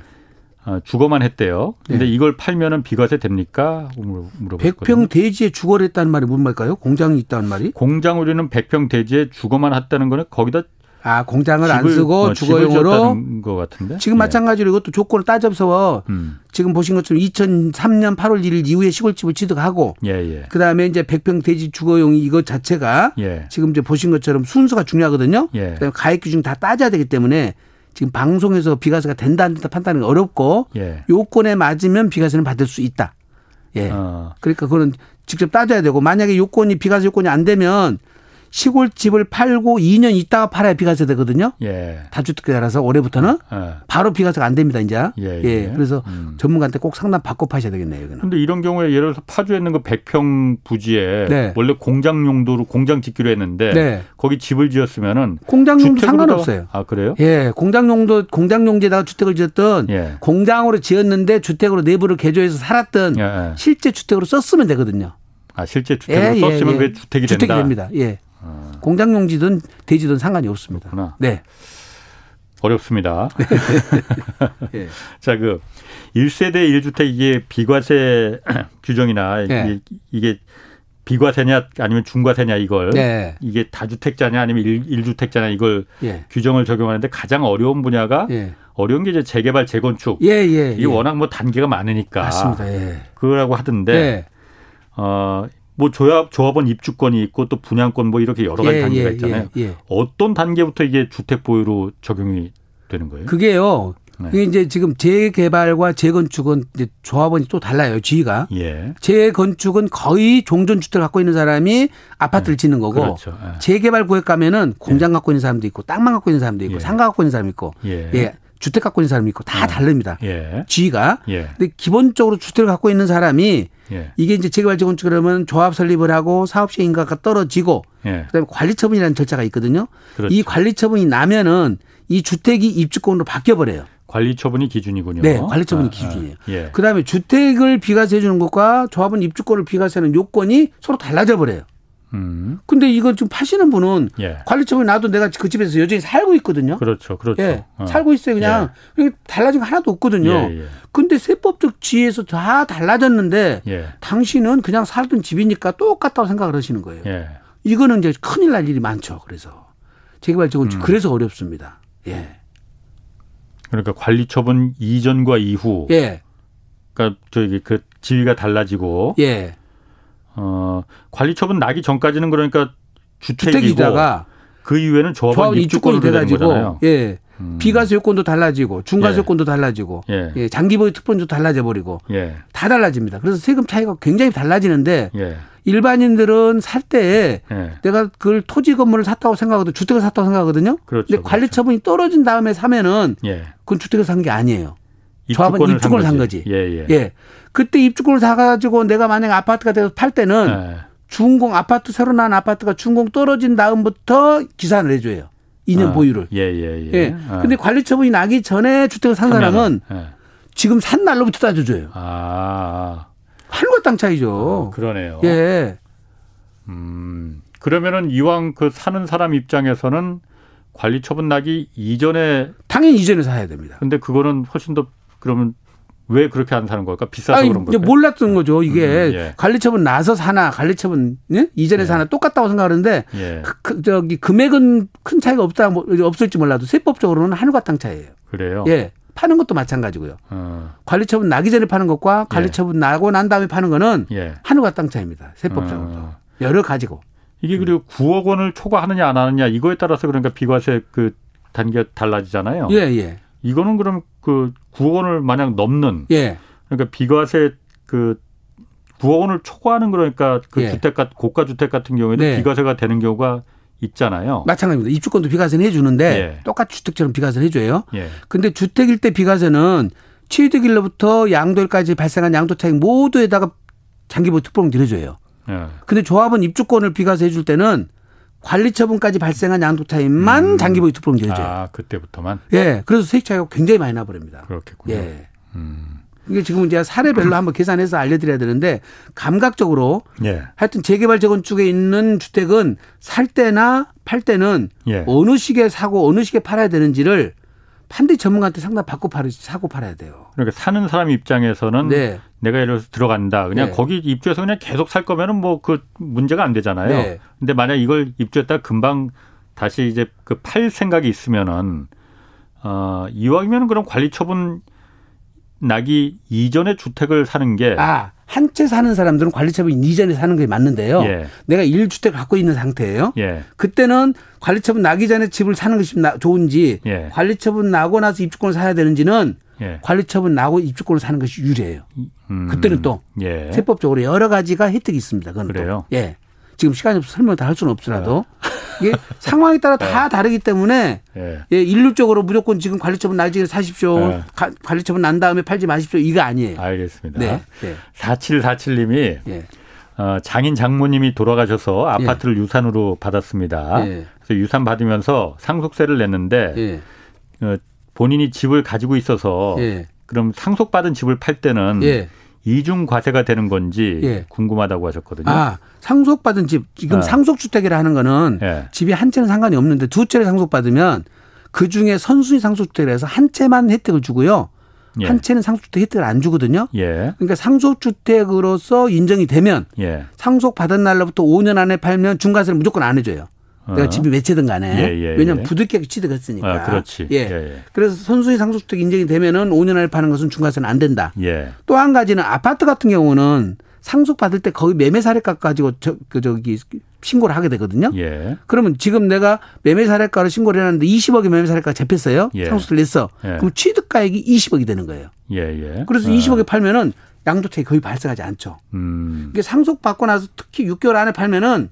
어, 주거만 했대요. 그런데 네. 이걸 팔면은 비과세 됩니까? 물어봤거든요. 백 평 대지에 주거를 했다는 말이 무슨 말일까요? 공장이 있다는 말이? 공장 우리는 백 평 대지에 주거만 했다는 거는 거기다 아 공장을 집을, 안 쓰고 어, 주거용으로 것 같은데? 지금 예. 마찬가지로 이것도 조건을 따져서 음. 지금 보신 것처럼 이천삼 년 팔월 일일 이후에 시골집을 취득하고 예, 예. 그다음에 이제 백 평 대지 주거용 이거 자체가 예. 지금 이제 보신 것처럼 순서가 중요하거든요. 예. 그다음에 가액 기준 다 따져야 되기 때문에 지금 방송에서 비과세가 된다 안 된다 판단이 어렵고 예. 요건에 맞으면 비과세는 받을 수 있다. 예. 어. 그러니까 그건 직접 따져야 되고 만약에 요건이 비과세 요건이 안 되면 시골집을 팔고 이 년 있다가 팔아야 비과세 되거든요. 예. 다주택자라서 올해부터는 예. 바로 비과세가 안 됩니다. 이제. 예. 예. 예. 그래서 음. 전문가한테 꼭 상담 받고 파셔야 되겠네요. 그런데 이런 경우에 예를 들어서 파주에 있는 그 백 평 부지에 네. 원래 공장 용도로 공장 짓기로 했는데 네. 거기 집을 지었으면은 공장 용도 상관없어요. 아 그래요? 예. 공장 용도 공장 용지에다가 주택을 지었던 예. 공장으로 지었는데 주택으로 내부를 개조해서 살았던 예. 실제 주택으로 썼으면 되거든요. 아 실제 주택으로 예. 썼으면 예. 그게 주택이, 주택이 된다. 주택이 됩니다. 예. 공장용지든 대지든 상관이 없습니다. 그렇구나. 네. 어렵습니다. 네. 자, 그 일 세대 일 주택 이게 비과세 규정이나 네. 이게, 이게 비과세냐 아니면 중과세냐 이걸 네. 이게 다주택자냐 아니면 일 주택자냐 이걸 네. 규정을 적용하는데 가장 어려운 분야가 네. 어려운 게 이제 재개발, 재건축. 예, 예, 이게 예. 워낙 뭐 단계가 많으니까. 맞습니다. 예. 그거라고 하던데 네. 어. 뭐 조합, 조합원 입주권이 있고 또 분양권 뭐 이렇게 여러 가지 예, 단계가 예, 있잖아요. 예, 예. 어떤 단계부터 이게 주택 보유로 적용이 되는 거예요? 그게요. 네. 그게 이제 지금 재개발과 재건축은 이제 조합원이 또 달라요. 지위가. 예. 재건축은 거의 종전주택을 갖고 있는 사람이 아파트를 예. 짓는 거고 그렇죠. 예. 재개발 구획 가면은 공장 예. 갖고 있는 사람도 있고 땅만 갖고 있는 사람도 있고 예. 상가 갖고 있는 사람도 있고 예. 예. 주택 갖고 있는 사람이 있고 다 아, 다릅니다. 예. 지위가. 예. 근데 기본적으로 주택을 갖고 있는 사람이 예. 이게 이제 재개발 재건축 그러면 조합 설립을 하고 사업시행 인가가 떨어지고 예. 그다음에 관리처분이라는 절차가 있거든요. 그렇죠. 이 관리처분이 나면은 이 주택이 입주권으로 바뀌어 버려요. 관리처분이 기준이군요. 네, 관리처분이 아, 기준이에요. 아, 예. 그다음에 주택을 비과세해 주는 것과 조합은 입주권을 비과세하는 요건이 서로 달라져 버려요. 음. 근데 이거 지금 파시는 분은 예. 관리처분이 나도 내가 그 집에서 여전히 살고 있거든요. 그렇죠. 그렇죠. 예. 어. 살고 있어요. 그냥. 예. 달라진 거 하나도 없거든요. 예, 예. 근데 세법적 지위에서 다 달라졌는데 예. 당신은 그냥 살던 집이니까 똑같다고 생각을 하시는 거예요. 예. 이거는 이제 큰일 날 일이 많죠. 그래서. 재개발 재건축 음. 그래서 어렵습니다. 예. 그러니까 관리처분 이전과 이후. 예. 그러니까 저기 그 지위가 달라지고. 예. 어, 관리처분 나기 전까지는 그러니까 주택이고 주택이다가 그 이후에는 조합원 입주권이 돼가지고 예. 음. 비과세 요건도 달라지고 중과세 예. 요건도 달라지고 예. 예. 장기 보유 특권도 달라져 버리고 예. 다 달라집니다. 그래서 세금 차이가 굉장히 달라지는데 예. 일반인들은 살 때 예. 내가 그걸 토지 건물을 샀다고 생각하거든요. 주택을 샀다고 생각하거든요. 그런데 그렇죠, 관리처분이 그렇죠. 떨어진 다음에 사면은 예. 그건 주택을 산 게 아니에요. 조합은 입주권을 산 거지. 예, 예. 예. 그때 입주권을 사가지고 내가 만약에 아파트가 돼서 팔 때는 예. 준공 아파트, 새로 난 아파트가 준공 떨어진 다음부터 기산을 해줘요. 이 년 어. 보유를. 예, 예, 예. 예. 어. 근데 관리처분이 나기 전에 주택을 산 사람은 예. 지금 산 날로부터 따져줘요. 아. 하늘과 땅 차이죠. 어, 그러네요. 예. 음. 그러면은 이왕 그 사는 사람 입장에서는 관리처분 나기 이전에. 당연히 이전에 사야 됩니다. 근데 그거는 훨씬 더 그러면 왜 그렇게 안 사는 걸까? 비싸서 아니, 그런 걸까요? 몰랐던 거죠. 이게 음, 예. 관리처분 나서 사나 관리처분 예? 이전에 예. 사나 똑같다고 생각하는데 예. 그, 그, 저기 금액은 큰 차이가 없다, 없을지 몰라도 세법적으로는 한우가탕 차이예요. 그래요? 예. 파는 것도 마찬가지고요. 어. 관리처분 나기 전에 파는 것과 관리처분 예. 나고 난 다음에 파는 거는 예. 한우가탕 차이입니다. 세법적으로. 어. 여러 가지고. 이게 그리고 음. 구억 원을 초과하느냐 안 하느냐 이거에 따라서 그러니까 비과세 그 단계가 달라지잖아요. 예, 예. 이거는 그럼 그 구억 원을 만약 넘는 예. 그러니까 비과세 그 구억 원을 초과하는 그러니까 그 예. 주택 같은 고가 주택 같은 경우에도 네. 비과세가 되는 경우가 있잖아요. 마찬가지입니다. 입주권도 비과세는 해주는데 예. 똑같이 주택처럼 비과세를 해줘요. 그런데 예. 주택일 때 비과세는 취득일로부터 양도일까지 발생한 양도차익 모두에다가 장기보유 특별공을 들여줘요. 그런데 예. 조합은 입주권을 비과세해 줄 때는 관리처분까지 발생한 양도차익만 음. 장기보유 특별공을 해줘요. 아, 그때부터만? 예. 그래서 세액차이가 굉장히 많이 나버립니다. 그렇겠군요. 예. 음. 이게 지금 이제 사례별로 한번 계산해서 알려드려야 되는데 감각적으로 예. 하여튼 재개발 재건축에 있는 주택은 살 때나 팔 때는 예. 어느 시기에 사고 어느 시기에 팔아야 되는지를 반드시 전문가한테 상담받고 사고 팔아야 돼요. 그러니까 사는 사람 입장에서는 네. 내가 예를 들어서 들어간다. 그냥 네. 거기 입주해서 그냥 계속 살 거면은 뭐 그 문제가 안 되잖아요. 네. 근데 만약 이걸 입주했다 금방 다시 이제 그 팔 생각이 있으면은 어, 이왕이면 그럼 관리처분 나기 이전에 주택을 사는 게. 아, 한 채 사는 사람들은 관리처분 이전에 사는 게 맞는데요. 예. 내가 일 주택을 갖고 있는 상태예요. 예. 그때는 관리처분 나기 전에 집을 사는 것이 좋은지 예. 관리처분 나고 나서 입주권을 사야 되는지는 예. 관리처분 나고 입주권을 사는 것이 유리해요. 음. 그때는 또 예. 세법적으로 여러 가지가 혜택이 있습니다. 그건 그래요? 또. 예. 지금 시간이 없어서 설명을 다 할 수는 없으라도. 예. 이게 상황에 따라 다 네. 다르기 때문에 네. 예, 일률적으로 무조건 지금 관리처분 나기 전에 사십시오. 네. 가, 관리처분 난 다음에 팔지 마십시오. 이거 아니에요. 알겠습니다. 네. 네. 사칠사칠님이 네. 어, 장인 장모님이 돌아가셔서 아파트를 네. 유산으로 받았습니다. 네. 그래서 유산 받으면서 상속세를 냈는데 네. 어, 본인이 집을 가지고 있어서 네. 그럼 상속받은 집을 팔 때는 네. 이중과세가 되는 건지 예. 궁금하다고 하셨거든요. 아, 상속받은 집. 지금 예. 상속주택이라 하는 거는 예. 집이 한 채는 상관이 없는데 두 채를 상속받으면 그중에 선순위 상속주택이라서 한 채만 혜택을 주고요. 예. 한 채는 상속주택 혜택을 안 주거든요. 예. 그러니까 상속주택으로서 인정이 되면 예. 상속받은 날로부터 오 년 안에 팔면 중과세를 무조건 안 해줘요. 내가 어. 집이 몇 채든 간에. 예, 예, 왜냐하면 예. 부득이하게 취득했으니까. 아, 그렇지. 예. 예, 예. 그래서 선순위 상속주택 인정이 되면은 오 년 안에 파는 것은 중과세는 안 된다. 예. 또 한 가지는 아파트 같은 경우는 상속받을 때 거의 매매사례가 가지고 저, 그, 저기 신고를 하게 되거든요. 예. 그러면 지금 내가 매매사례가로 신고를 해놨는데 이십억의 매매사례가가 잡혔어요. 예. 상속세를 냈어. 예. 그럼 취득가액이 이십억이 되는 거예요. 예, 예. 그래서 어. 이십억에 팔면은 양도차익이 거의 발생하지 않죠. 음. 이게 상속받고 나서 특히 육 개월 안에 팔면은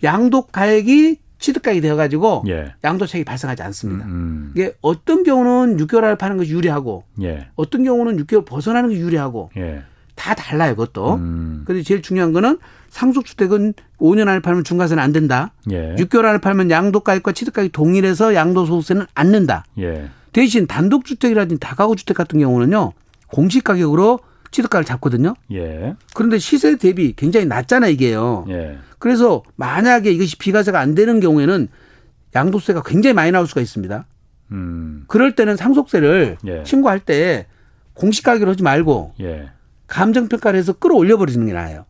양도가액이 취득가액이 되어가지고 예. 양도차익이 발생하지 않습니다. 음. 이게 어떤 경우는 육 개월 안에 파는 것이 유리하고 예. 어떤 경우는 육 개월 벗어나는 것이 유리하고 예. 다 달라요. 그것도. 음. 그런데 제일 중요한 거는 상속주택은 오 년 안에 팔면 중과세는 안 된다. 예. 육 개월 안에 팔면 양도가액과 취득가액이 동일해서 양도소득세는 안 낸다. 예. 대신 단독주택이라든지 다가구주택 같은 경우는요. 공시가격으로 취득가를 잡거든요. 예. 그런데 시세 대비 굉장히 낮잖아요, 이게요. 예. 그래서 만약에 이것이 비과세가 안 되는 경우에는 양도세가 굉장히 많이 나올 수가 있습니다. 음. 그럴 때는 상속세를 예. 신고할 때 공시가격으로 하지 말고 예. 감정평가를 해서 끌어올려 버리는 게 나아요.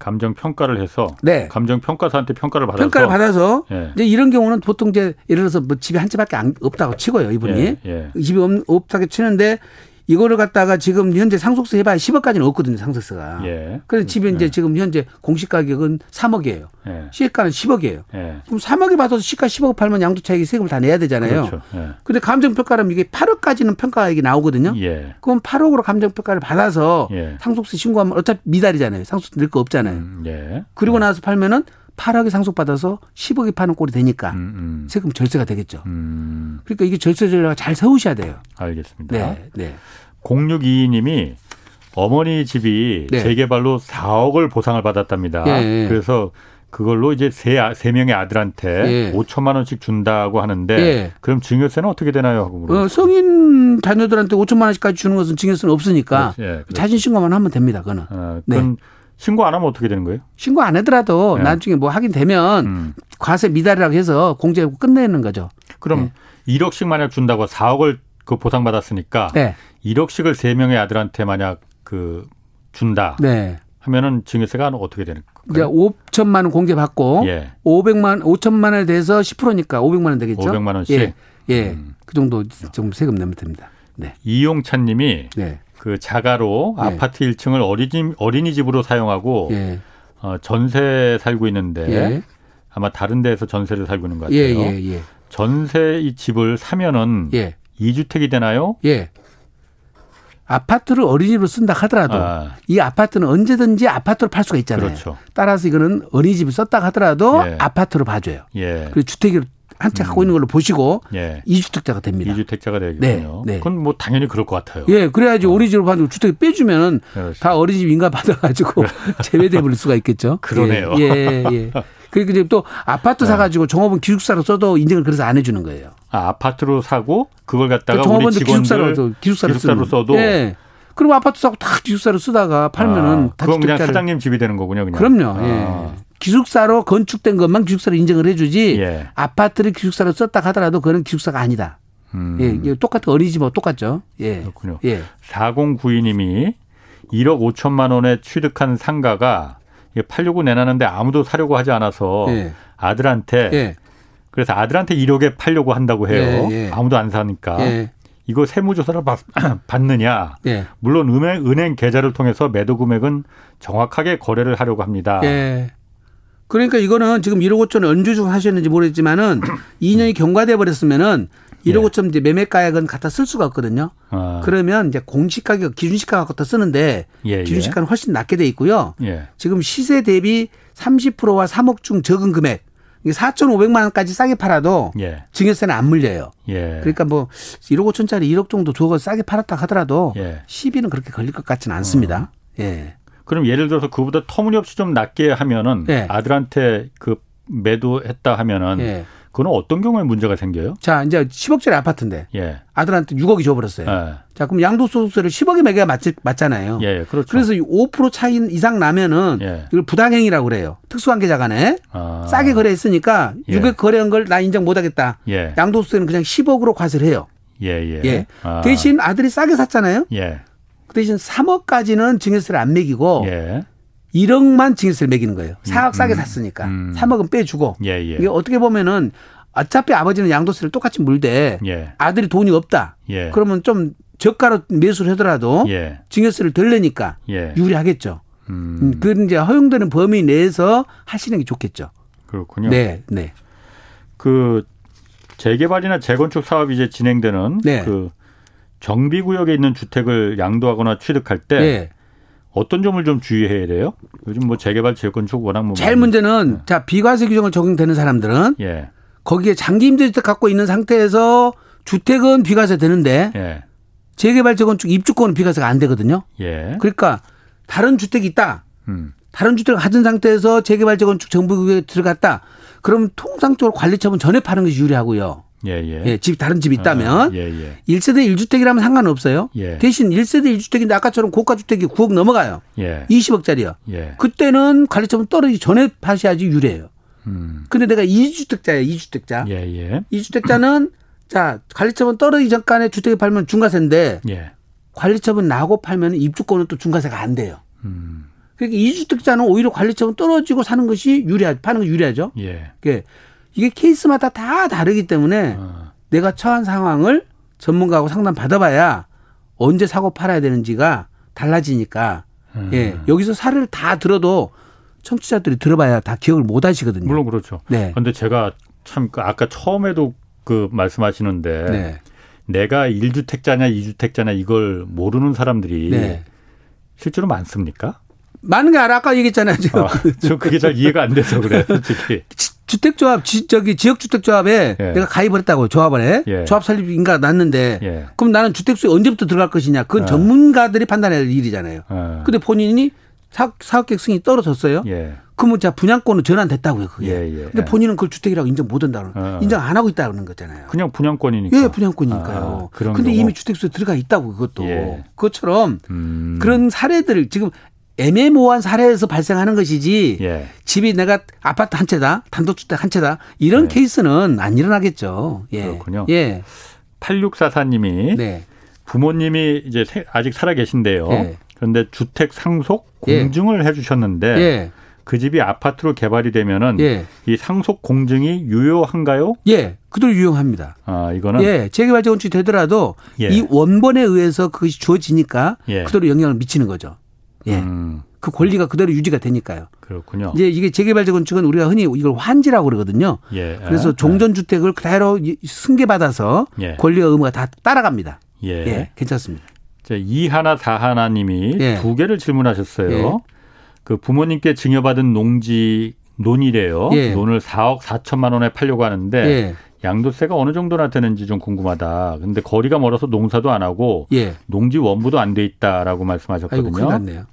감정평가를 해서 네. 감정평가사한테 평가를 받아서 평가를 받아서 예. 이제 이런 경우는 보통 이제 예를 들어서 뭐 집이 한 채밖에 없다고 치고요, 이분이. 예. 예. 집이 없다고 치는데 이거를 갖다가 지금 현재 상속세 해봐야 십억까지는 없거든요, 상속세가. 예. 그래서 집이 이제 예. 지금 현재 공시가격은 삼억이에요. 예. 시가는 십억이에요. 예. 그럼 삼억에 받아서 시가 십억 팔면 양도차익이 세금을 다 내야 되잖아요. 그렇죠. 예. 근데 감정평가라면 이게 팔억까지는 평가액이 나오거든요. 예. 그럼 팔억으로 감정평가를 받아서 예. 상속세 신고하면 어차피 미달이잖아요. 상속세 낼 거 없잖아요. 음, 예. 그리고 예. 나서 팔면은 팔억에 상속받아서 십억에 파는 꼴이 되니까 음, 음. 세금 절세가 되겠죠. 음. 그러니까 이게 절세 전략을 잘 세우셔야 돼요. 알겠습니다. 네, 네. 공육이이님이 어머니 집이 네. 재개발로 사억을 보상을 받았답니다. 예, 예. 그래서 그걸로 이제 세, 세 명의 아들한테 예. 오천만 원씩 준다고 하는데 예. 그럼 증여세는 어떻게 되나요? 하고 물어봤어요. 어, 성인 자녀들한테 오천만 원씩까지 주는 것은 증여세는 없으니까 예, 자신 신고만 하면 됩니다. 그거는. 아, 그건 네. 신고 안 하면 어떻게 되는 거예요? 신고 안 하더라도 네. 나중에 뭐 하긴 되면 음. 과세 미달이라고 해서 공제하고 끝내는 거죠. 그럼 네. 일억씩 만약 준다고 사억을 그 보상받았으니까 네. 일억씩을 세 명의 아들한테 만약 그 준다. 네. 하면은 증여세가 어떻게 되는 거예요? 오천만 원 공제받고 예. 오백만 오천만 원에 대해서 십 퍼센트니까 오백만 원 되겠죠? 오백만 원씩. 예. 예. 음. 그 정도 정도 세금 내면 됩니다. 네. 이용찬 님이 네. 그 자가로 예. 아파트 일 층을 어린이 어린이집으로 사용하고 예. 어, 전세 살고 있는데 예. 아마 다른 데에서 전세를 살고 있는 것 같아요. 예, 예, 예. 전세 이 집을 사면은 예. 이 주택이 되나요? 예. 아파트를 어린이집으로 쓴다 하더라도 아. 이 아파트는 언제든지 아파트로 팔 수가 있잖아요. 그렇죠. 따라서 이거는 어린이집을 썼다 하더라도 예. 아파트로 봐줘요. 예. 그리고 주택을 한 채 갖고 음. 있는 걸로 보시고 예. 이주택자가 됩니다. 이주택자가 되겠군요. 네. 네. 그건 뭐 당연히 그럴 것 같아요. 예, 그래야지 어. 어린이집으로 봐주고 주택을 빼주면 다 어린이집 인가받아가지고 제외돼 버릴 수가 있겠죠. 그러네요. 예, 예. 예. 그리고 이제 또 아파트 사가지고 종업원 기숙사로 써도 인증을 그래서 안 해주는 거예요. 아, 아파트로 사고 그걸 갖다가 그러니까 우리 직원들 기숙사로, 기숙사로, 기숙사로 써도. 예. 그리고 아파트 사고 다 기숙사로 쓰다가 팔면은 아, 다 그건 그냥 사장님 집이 되는 거군요. 그냥. 그럼요. 아. 예. 기숙사로 건축된 것만 기숙사로 인정을 해주지 예. 아파트를 기숙사로 썼다 하더라도 그건 기숙사가 아니다. 음. 예, 똑같은 어린이집하고 똑같죠. 예. 그렇군요. 예. 사공구이 님이 일억 오천만 원에 취득한 상가가 팔려고 내놨는데 아무도 사려고 하지 않아서 예. 아들한테 예. 그래서 아들한테 일억에 팔려고 한다고 해요. 예. 예. 아무도 안 사니까. 예. 이거 세무조사를 받, 받느냐. 예. 물론 은행, 은행 계좌를 통해서 매도 금액은 정확하게 거래를 하려고 합니다. 예. 그러니까 이거는 지금 일억 오천 원 언제 중 하셨는지 모르겠지만은 이 년이 경과돼 버렸으면은 일억 오천 원 이제 매매가액은 갖다 쓸 수가 없거든요. 아. 그러면 이제 공시가격 기준시가가 갖다 쓰는데 예, 기준시가는 예. 훨씬 낮게 돼 있고요. 예. 지금 시세 대비 삼십 퍼센트와 삼억 중 적은 금액 사천오백만 원까지 싸게 팔아도 예. 증여세는 안 물려요. 예. 그러니까 뭐 일억 오천짜리 일억 정도 주고 싸게 팔았다 하더라도 예. 시비는 그렇게 걸릴 것 같지는 않습니다. 어. 예. 그럼 예를 들어서 그보다 터무니없이 좀 낮게 하면은 예. 아들한테 그 매도했다 하면은 예. 그건 어떤 경우에 문제가 생겨요? 자, 이제 십억짜리 아파트인데 예. 아들한테 육억이 줘버렸어요. 예. 자, 그럼 양도소득세를 십억에 매겨야 맞지, 맞잖아요. 예, 그렇죠. 그래서 오 퍼센트 차이 이상 나면은 예. 이걸 부당행위라고 그래요. 특수관계자 간에 아. 싸게 거래했으니까 예. 육억 거래한 걸 나 인정 못하겠다. 예. 양도소득세는 그냥 십억으로 과세를 해요. 예, 예. 예. 아. 대신 아들이 싸게 샀잖아요. 예. 그 대신 삼억까지는 증여세를 안 매기고 예. 일억만 증여세를 매기는 거예요. 사억 싸게 음. 샀으니까 음. 삼억은 빼주고 예, 예. 이게 어떻게 보면은 어차피 아버지는 양도세를 똑같이 물되 예. 아들이 돈이 없다. 예. 그러면 좀 저가로 매수를 하더라도 예. 증여세를 덜 내니까 예. 유리하겠죠. 음. 그런 이제 허용되는 범위 내에서 하시는 게 좋겠죠. 그렇군요. 네, 네. 그 재개발이나 재건축 사업이 이제 진행되는 네. 그 정비구역에 있는 주택을 양도하거나 취득할 때 네. 어떤 점을 좀 주의해야 돼요? 요즘 뭐 재개발, 재건축 워낙 뭐 제일 문제는 네. 자 비과세 규정을 적용되는 사람들은 예. 거기에 장기 임대주택 갖고 있는 상태에서 주택은 비과세 되는데 예. 재개발, 재건축 입주권은 비과세가 안 되거든요. 예. 그러니까 다른 주택이 있다. 음. 다른 주택을 가진 상태에서 재개발, 재건축 정비구역에 들어갔다. 그럼 통상적으로 관리처분 전에 파는 게 유리하고요. 예, 예. 예, 집, 다른 집이 있다면. 아, 예, 예. 일 세대 일 주택이라면 상관없어요. 예. 대신 일 세대 일 주택인데 아까처럼 고가주택이 구억 넘어가요. 예. 이십억짜리요. 예. 그때는 관리처분 떨어지기 전에 파셔야지 유리해요. 음. 근데 내가 이 주택자예요, 이 주택자. 예, 예. 이 주택자는, 자, 관리처분 떨어지기 전까지 주택에 팔면 중과세인데, 예. 관리처분 나고 팔면 입주권은 또 중과세가 안 돼요. 음. 그러니까 이 주택자는 오히려 관리처분 떨어지고 사는 것이 유리하, 파는 게 유리하죠. 예. 예. 이게 케이스마다 다 다르기 때문에 어. 내가 처한 상황을 전문가하고 상담 받아봐야 언제 사고 팔아야 되는지가 달라지니까 음. 예, 여기서 사례를 다 들어도 청취자들이 들어봐야 다 기억을 못 하시거든요. 물론 그렇죠. 네. 그런데 제가 참 아까 처음에도 그 말씀하시는데 네. 내가 일 주택자냐 이 주택자냐 이걸 모르는 사람들이 네. 실제로 많습니까? 많은 게 알아. 아까 얘기했잖아요. 지금. 아, 저 그게 잘 이해가 안 돼서 그래요. 솔직히. 주택조합, 지, 저기 지역주택조합에 예. 내가 가입을 했다고 조합원에 예. 조합 설립 인가 났는데 예. 그럼 나는 주택수에 언제부터 들어갈 것이냐. 그건 예. 전문가들이 판단해야 될 일이잖아요. 그런데 예. 본인이 사업, 사업계획 승인이 떨어졌어요. 예. 그러면 자 분양권은 전환됐다고요. 그게. 그런데 예, 예. 본인은 그걸 주택이라고 인정 못 한다고. 예. 인정 안 하고 있다는 거잖아요. 그냥 분양권이니까. 예, 분양권이니까요. 그런데 아, 이미 주택수에 들어가 있다고 그것도. 예. 그것처럼 음. 그런 사례들을 지금. 애매모호한 사례에서 발생하는 것이지 예. 집이 내가 아파트 한 채다 단독주택 한 채다 이런 예. 케이스는 안 일어나겠죠. 예. 그렇군요. 예. 팔육사사 님이 네. 부모님이 이제 아직 살아 계신데요. 예. 그런데 주택 상속 공증을 예. 해주셨는데 예. 그 집이 아파트로 개발이 되면은 예. 이 상속 공증이 유효한가요? 예, 그대로 유효합니다. 아, 이거는 예, 재개발 재건축이 되더라도 예. 이 원본에 의해서 그것이 주어지니까 예. 그대로 영향을 미치는 거죠. 예, 음. 그 권리가 그대로 유지가 되니까요. 그렇군요. 이제 이게 재개발 재건축은 우리가 흔히 이걸 환지라고 그러거든요. 예, 그래서 예. 종전 주택을 그대로 승계받아서 예. 권리와 의무가 다 따라갑니다. 예, 예. 괜찮습니다. 자, 이하나 다하나님이 예. 두 개를 질문하셨어요. 예. 그 부모님께 증여받은 농지 논이래요. 예. 논을 사억 사천만 원에 팔려고 하는데 예. 양도세가 어느 정도나 되는지 좀 궁금하다. 근데 거리가 멀어서 농사도 안 하고 예. 농지 원부도 안 돼 있다라고 말씀하셨거든요. 아이고, 큰일 났네요.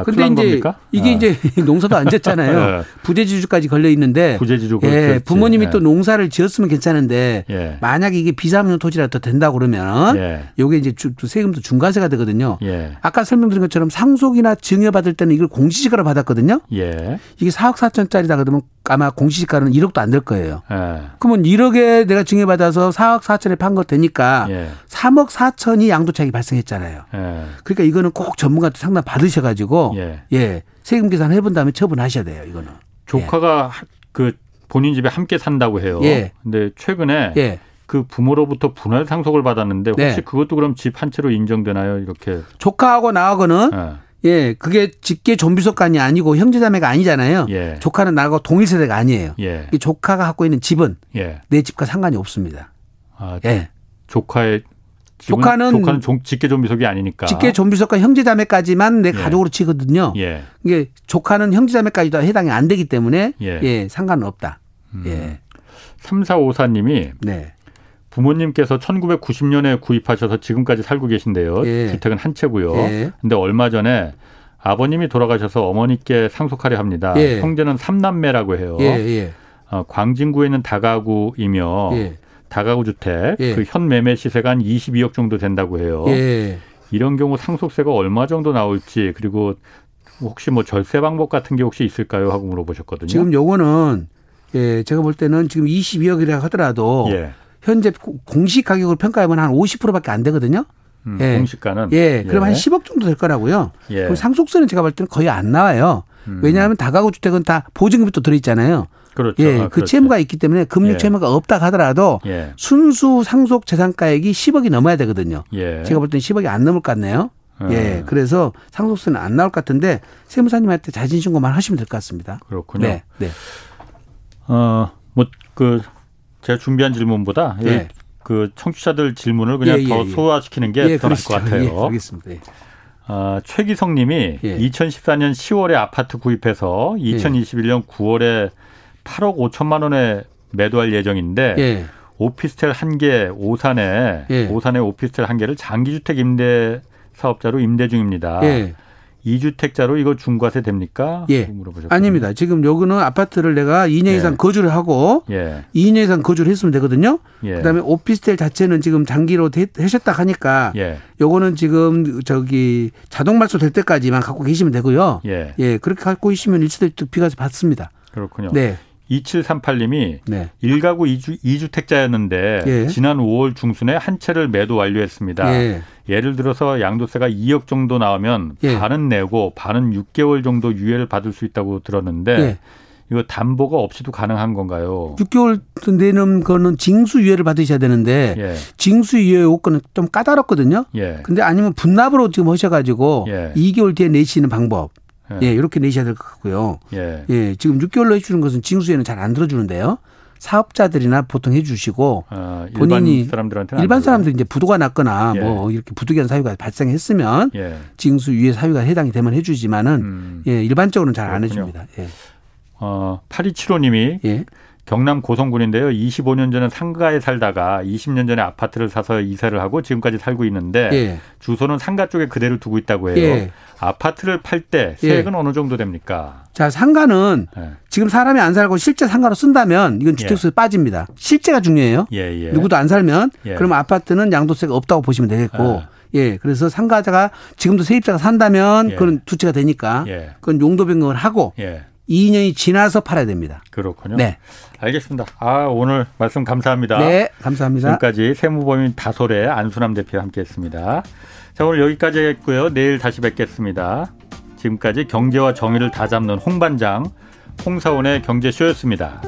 아, 근데 이제 겁니까? 이게 아. 이제 농사도 안 졌잖아요. 네. 부재지주까지 걸려 있는데 부재지주 예, 부모님이 네. 또 농사를 지었으면 괜찮은데 예. 만약에 이게 비사업용 토지라도 된다 그러면 예. 이게 이제 주, 세금도 중과세가 되거든요. 예. 아까 설명드린 것처럼 상속이나 증여받을 때는 이걸 공시지가로 받았거든요. 예. 이게 사억 사천짜리다 그러면 아마 공시지가는 일억도 안 될 거예요. 예. 그러면 일억에 내가 증여받아서 사억 사천에 판 거 되니까 예. 삼억 사천이 양도차익이 발생했잖아요. 예. 그러니까 이거는 꼭 전문가한테 상담 받으셔가지고 예. 예. 세금 계산 해본 다음에 처분하셔야 돼요, 이거는. 조카가 예. 그 본인 집에 함께 산다고 해요. 예. 근데 최근에 예. 그 부모로부터 분할 상속을 받았는데 혹시 네. 그것도 그럼 집 한 채로 인정되나요, 이렇게? 조카하고 나하고는 예. 예. 그게 직계 존비속간이 아니고 형제자매가 아니잖아요. 예. 조카는 나하고 동일 세대가 아니에요. 예. 이 조카가 갖고 있는 집은 예. 내 집과 상관이 없습니다. 아, 예. 조카의 조카는, 조카는 직계 존비속이 아니니까. 직계 존비속과 형제자매까지만 내 예. 가족으로 치거든요. 예. 이게 조카는 형제자매까지도 해당이 안 되기 때문에 예. 예, 상관은 없다. 음. 예. 삼사오사님이 네. 부모님께서 천구백구십년에 구입하셔서 지금까지 살고 계신데요. 예. 주택은 한 채고요. 그런데 예. 얼마 전에 아버님이 돌아가셔서 어머니께 상속하려 합니다. 예. 형제는 삼남매라고 해요. 예. 예. 어, 광진구에 있는 다가구이며 예. 다가구 주택 예. 그 현 매매 시세가 한 이십이억 정도 된다고 해요. 예. 이런 경우 상속세가 얼마 정도 나올지 그리고 혹시 뭐 절세 방법 같은 게 혹시 있을까요? 하고 물어보셨거든요. 지금 요거는 예, 제가 볼 때는 지금 이십이억이라 하더라도 예. 현재 공시 가격으로 평가하면 한 오십 퍼센트밖에 안 되거든요. 음, 예. 공시가는 예, 그럼 예. 한 십억 정도 될 거라고요. 예. 그럼 상속세는 제가 볼 때는 거의 안 나와요. 음. 왜냐하면 다가구 주택은 다 보증금이 또 들어 있잖아요. 그렇죠. 예, 아, 그 채무가 있기 때문에 금융 예. 채무가 없다 하더라도 예. 순수 상속 재산가액이 십억이 넘어야 되거든요. 예. 제가 볼 때는 십억이 안 넘을 것 같네요. 예. 예, 그래서 상속세는 안 나올 것 같은데 세무사님한테 자진신고만 하시면 될 것 같습니다. 그렇군요. 네, 네. 어, 뭐 그 제가 준비한 질문보다 예. 그 청취자들 질문을 그냥 예, 예, 더 예. 소화시키는 게 더 나을 것 같아요. 예, 알겠습니다. 예. 어, 최기성 님이 예. 이천십사년 시월에 아파트 구입해서 이천이십일년 예. 구월에 팔억 오천만 원에 매도할 예정인데 예. 오피스텔 한 개 오산에 예. 오산에 오피스텔 한 개를 장기주택 임대 사업자로 임대 중입니다. 예. 이주택자로 이거 중과세 됩니까? 예. 물어보셨거든요. 아닙니다. 지금 여기는 아파트를 내가 이 년 예. 이상 거주를 하고 예. 이 년 이상 거주를 했으면 되거든요. 예. 그다음에 오피스텔 자체는 지금 장기로 하셨다 하니까 예. 요거는 지금 저기 자동 말소될 때까지만 갖고 계시면 되고요. 예. 예. 그렇게 갖고 계시면 일시대주택 비과세 받습니다. 그렇군요. 네. 이칠삼팔님이 네. 일 가구 이주택자였는데 예. 지난 오월 중순에 한 채를 매도 완료했습니다. 예. 예를 들어서 양도세가 이억 정도 나오면 예. 반은 내고 반은 육개월 정도 유예를 받을 수 있다고 들었는데 예. 이거 담보가 없이도 가능한 건가요? 육개월 내는 거는 징수유예를 받으셔야 되는데 예. 징수유예 요건은 좀 까다롭거든요. 예. 근데 아니면 분납으로 지금 하셔가지고 예. 이개월 뒤에 내시는 방법. 예, 이렇게 내셔야 될 것 같고요. 예. 예, 지금 육개월로 해주는 것은 징수에는 잘 안 들어주는데요. 사업자들이나 보통 해주시고 아, 일반 본인이 사람들한테는 일반 사람들 이제 부도가 났거나 예. 뭐 이렇게 부득이한 사유가 발생했으면 예. 징수유예 사유가 해당이 되면 해주지만은 음. 예, 일반적으로는 잘 안 해줍니다. 예. 어, 팔이칠오님이 예. 경남 고성군인데요. 이십오년 전에 상가에 살다가 이십년 전에 아파트를 사서 이사를 하고 지금까지 살고 있는데 예. 주소는 상가 쪽에 그대로 두고 있다고 해요. 예. 아파트를 팔 때 세액은 예. 어느 정도 됩니까? 자, 상가는 예. 지금 사람이 안 살고 실제 상가로 쓴다면 이건 주택수에 예. 빠집니다. 실제가 중요해요. 예, 예. 누구도 안 살면 예. 그러면 아파트는 양도세가 없다고 보시면 되겠고 예. 예, 그래서 상가자가 지금도 세입자가 산다면 예. 그건 두채가 되니까 예. 그건 용도 변경을 하고 예. 이 년이 지나서 팔아야 됩니다. 그렇군요. 네. 알겠습니다. 아, 오늘 말씀 감사합니다. 네, 감사합니다. 지금까지 세무법인 다솔의 안수남 대표와 함께했습니다. 자, 오늘 여기까지 했고요. 내일 다시 뵙겠습니다. 지금까지 경제와 정의를 다 잡는 홍반장, 홍사원의 경제쇼였습니다.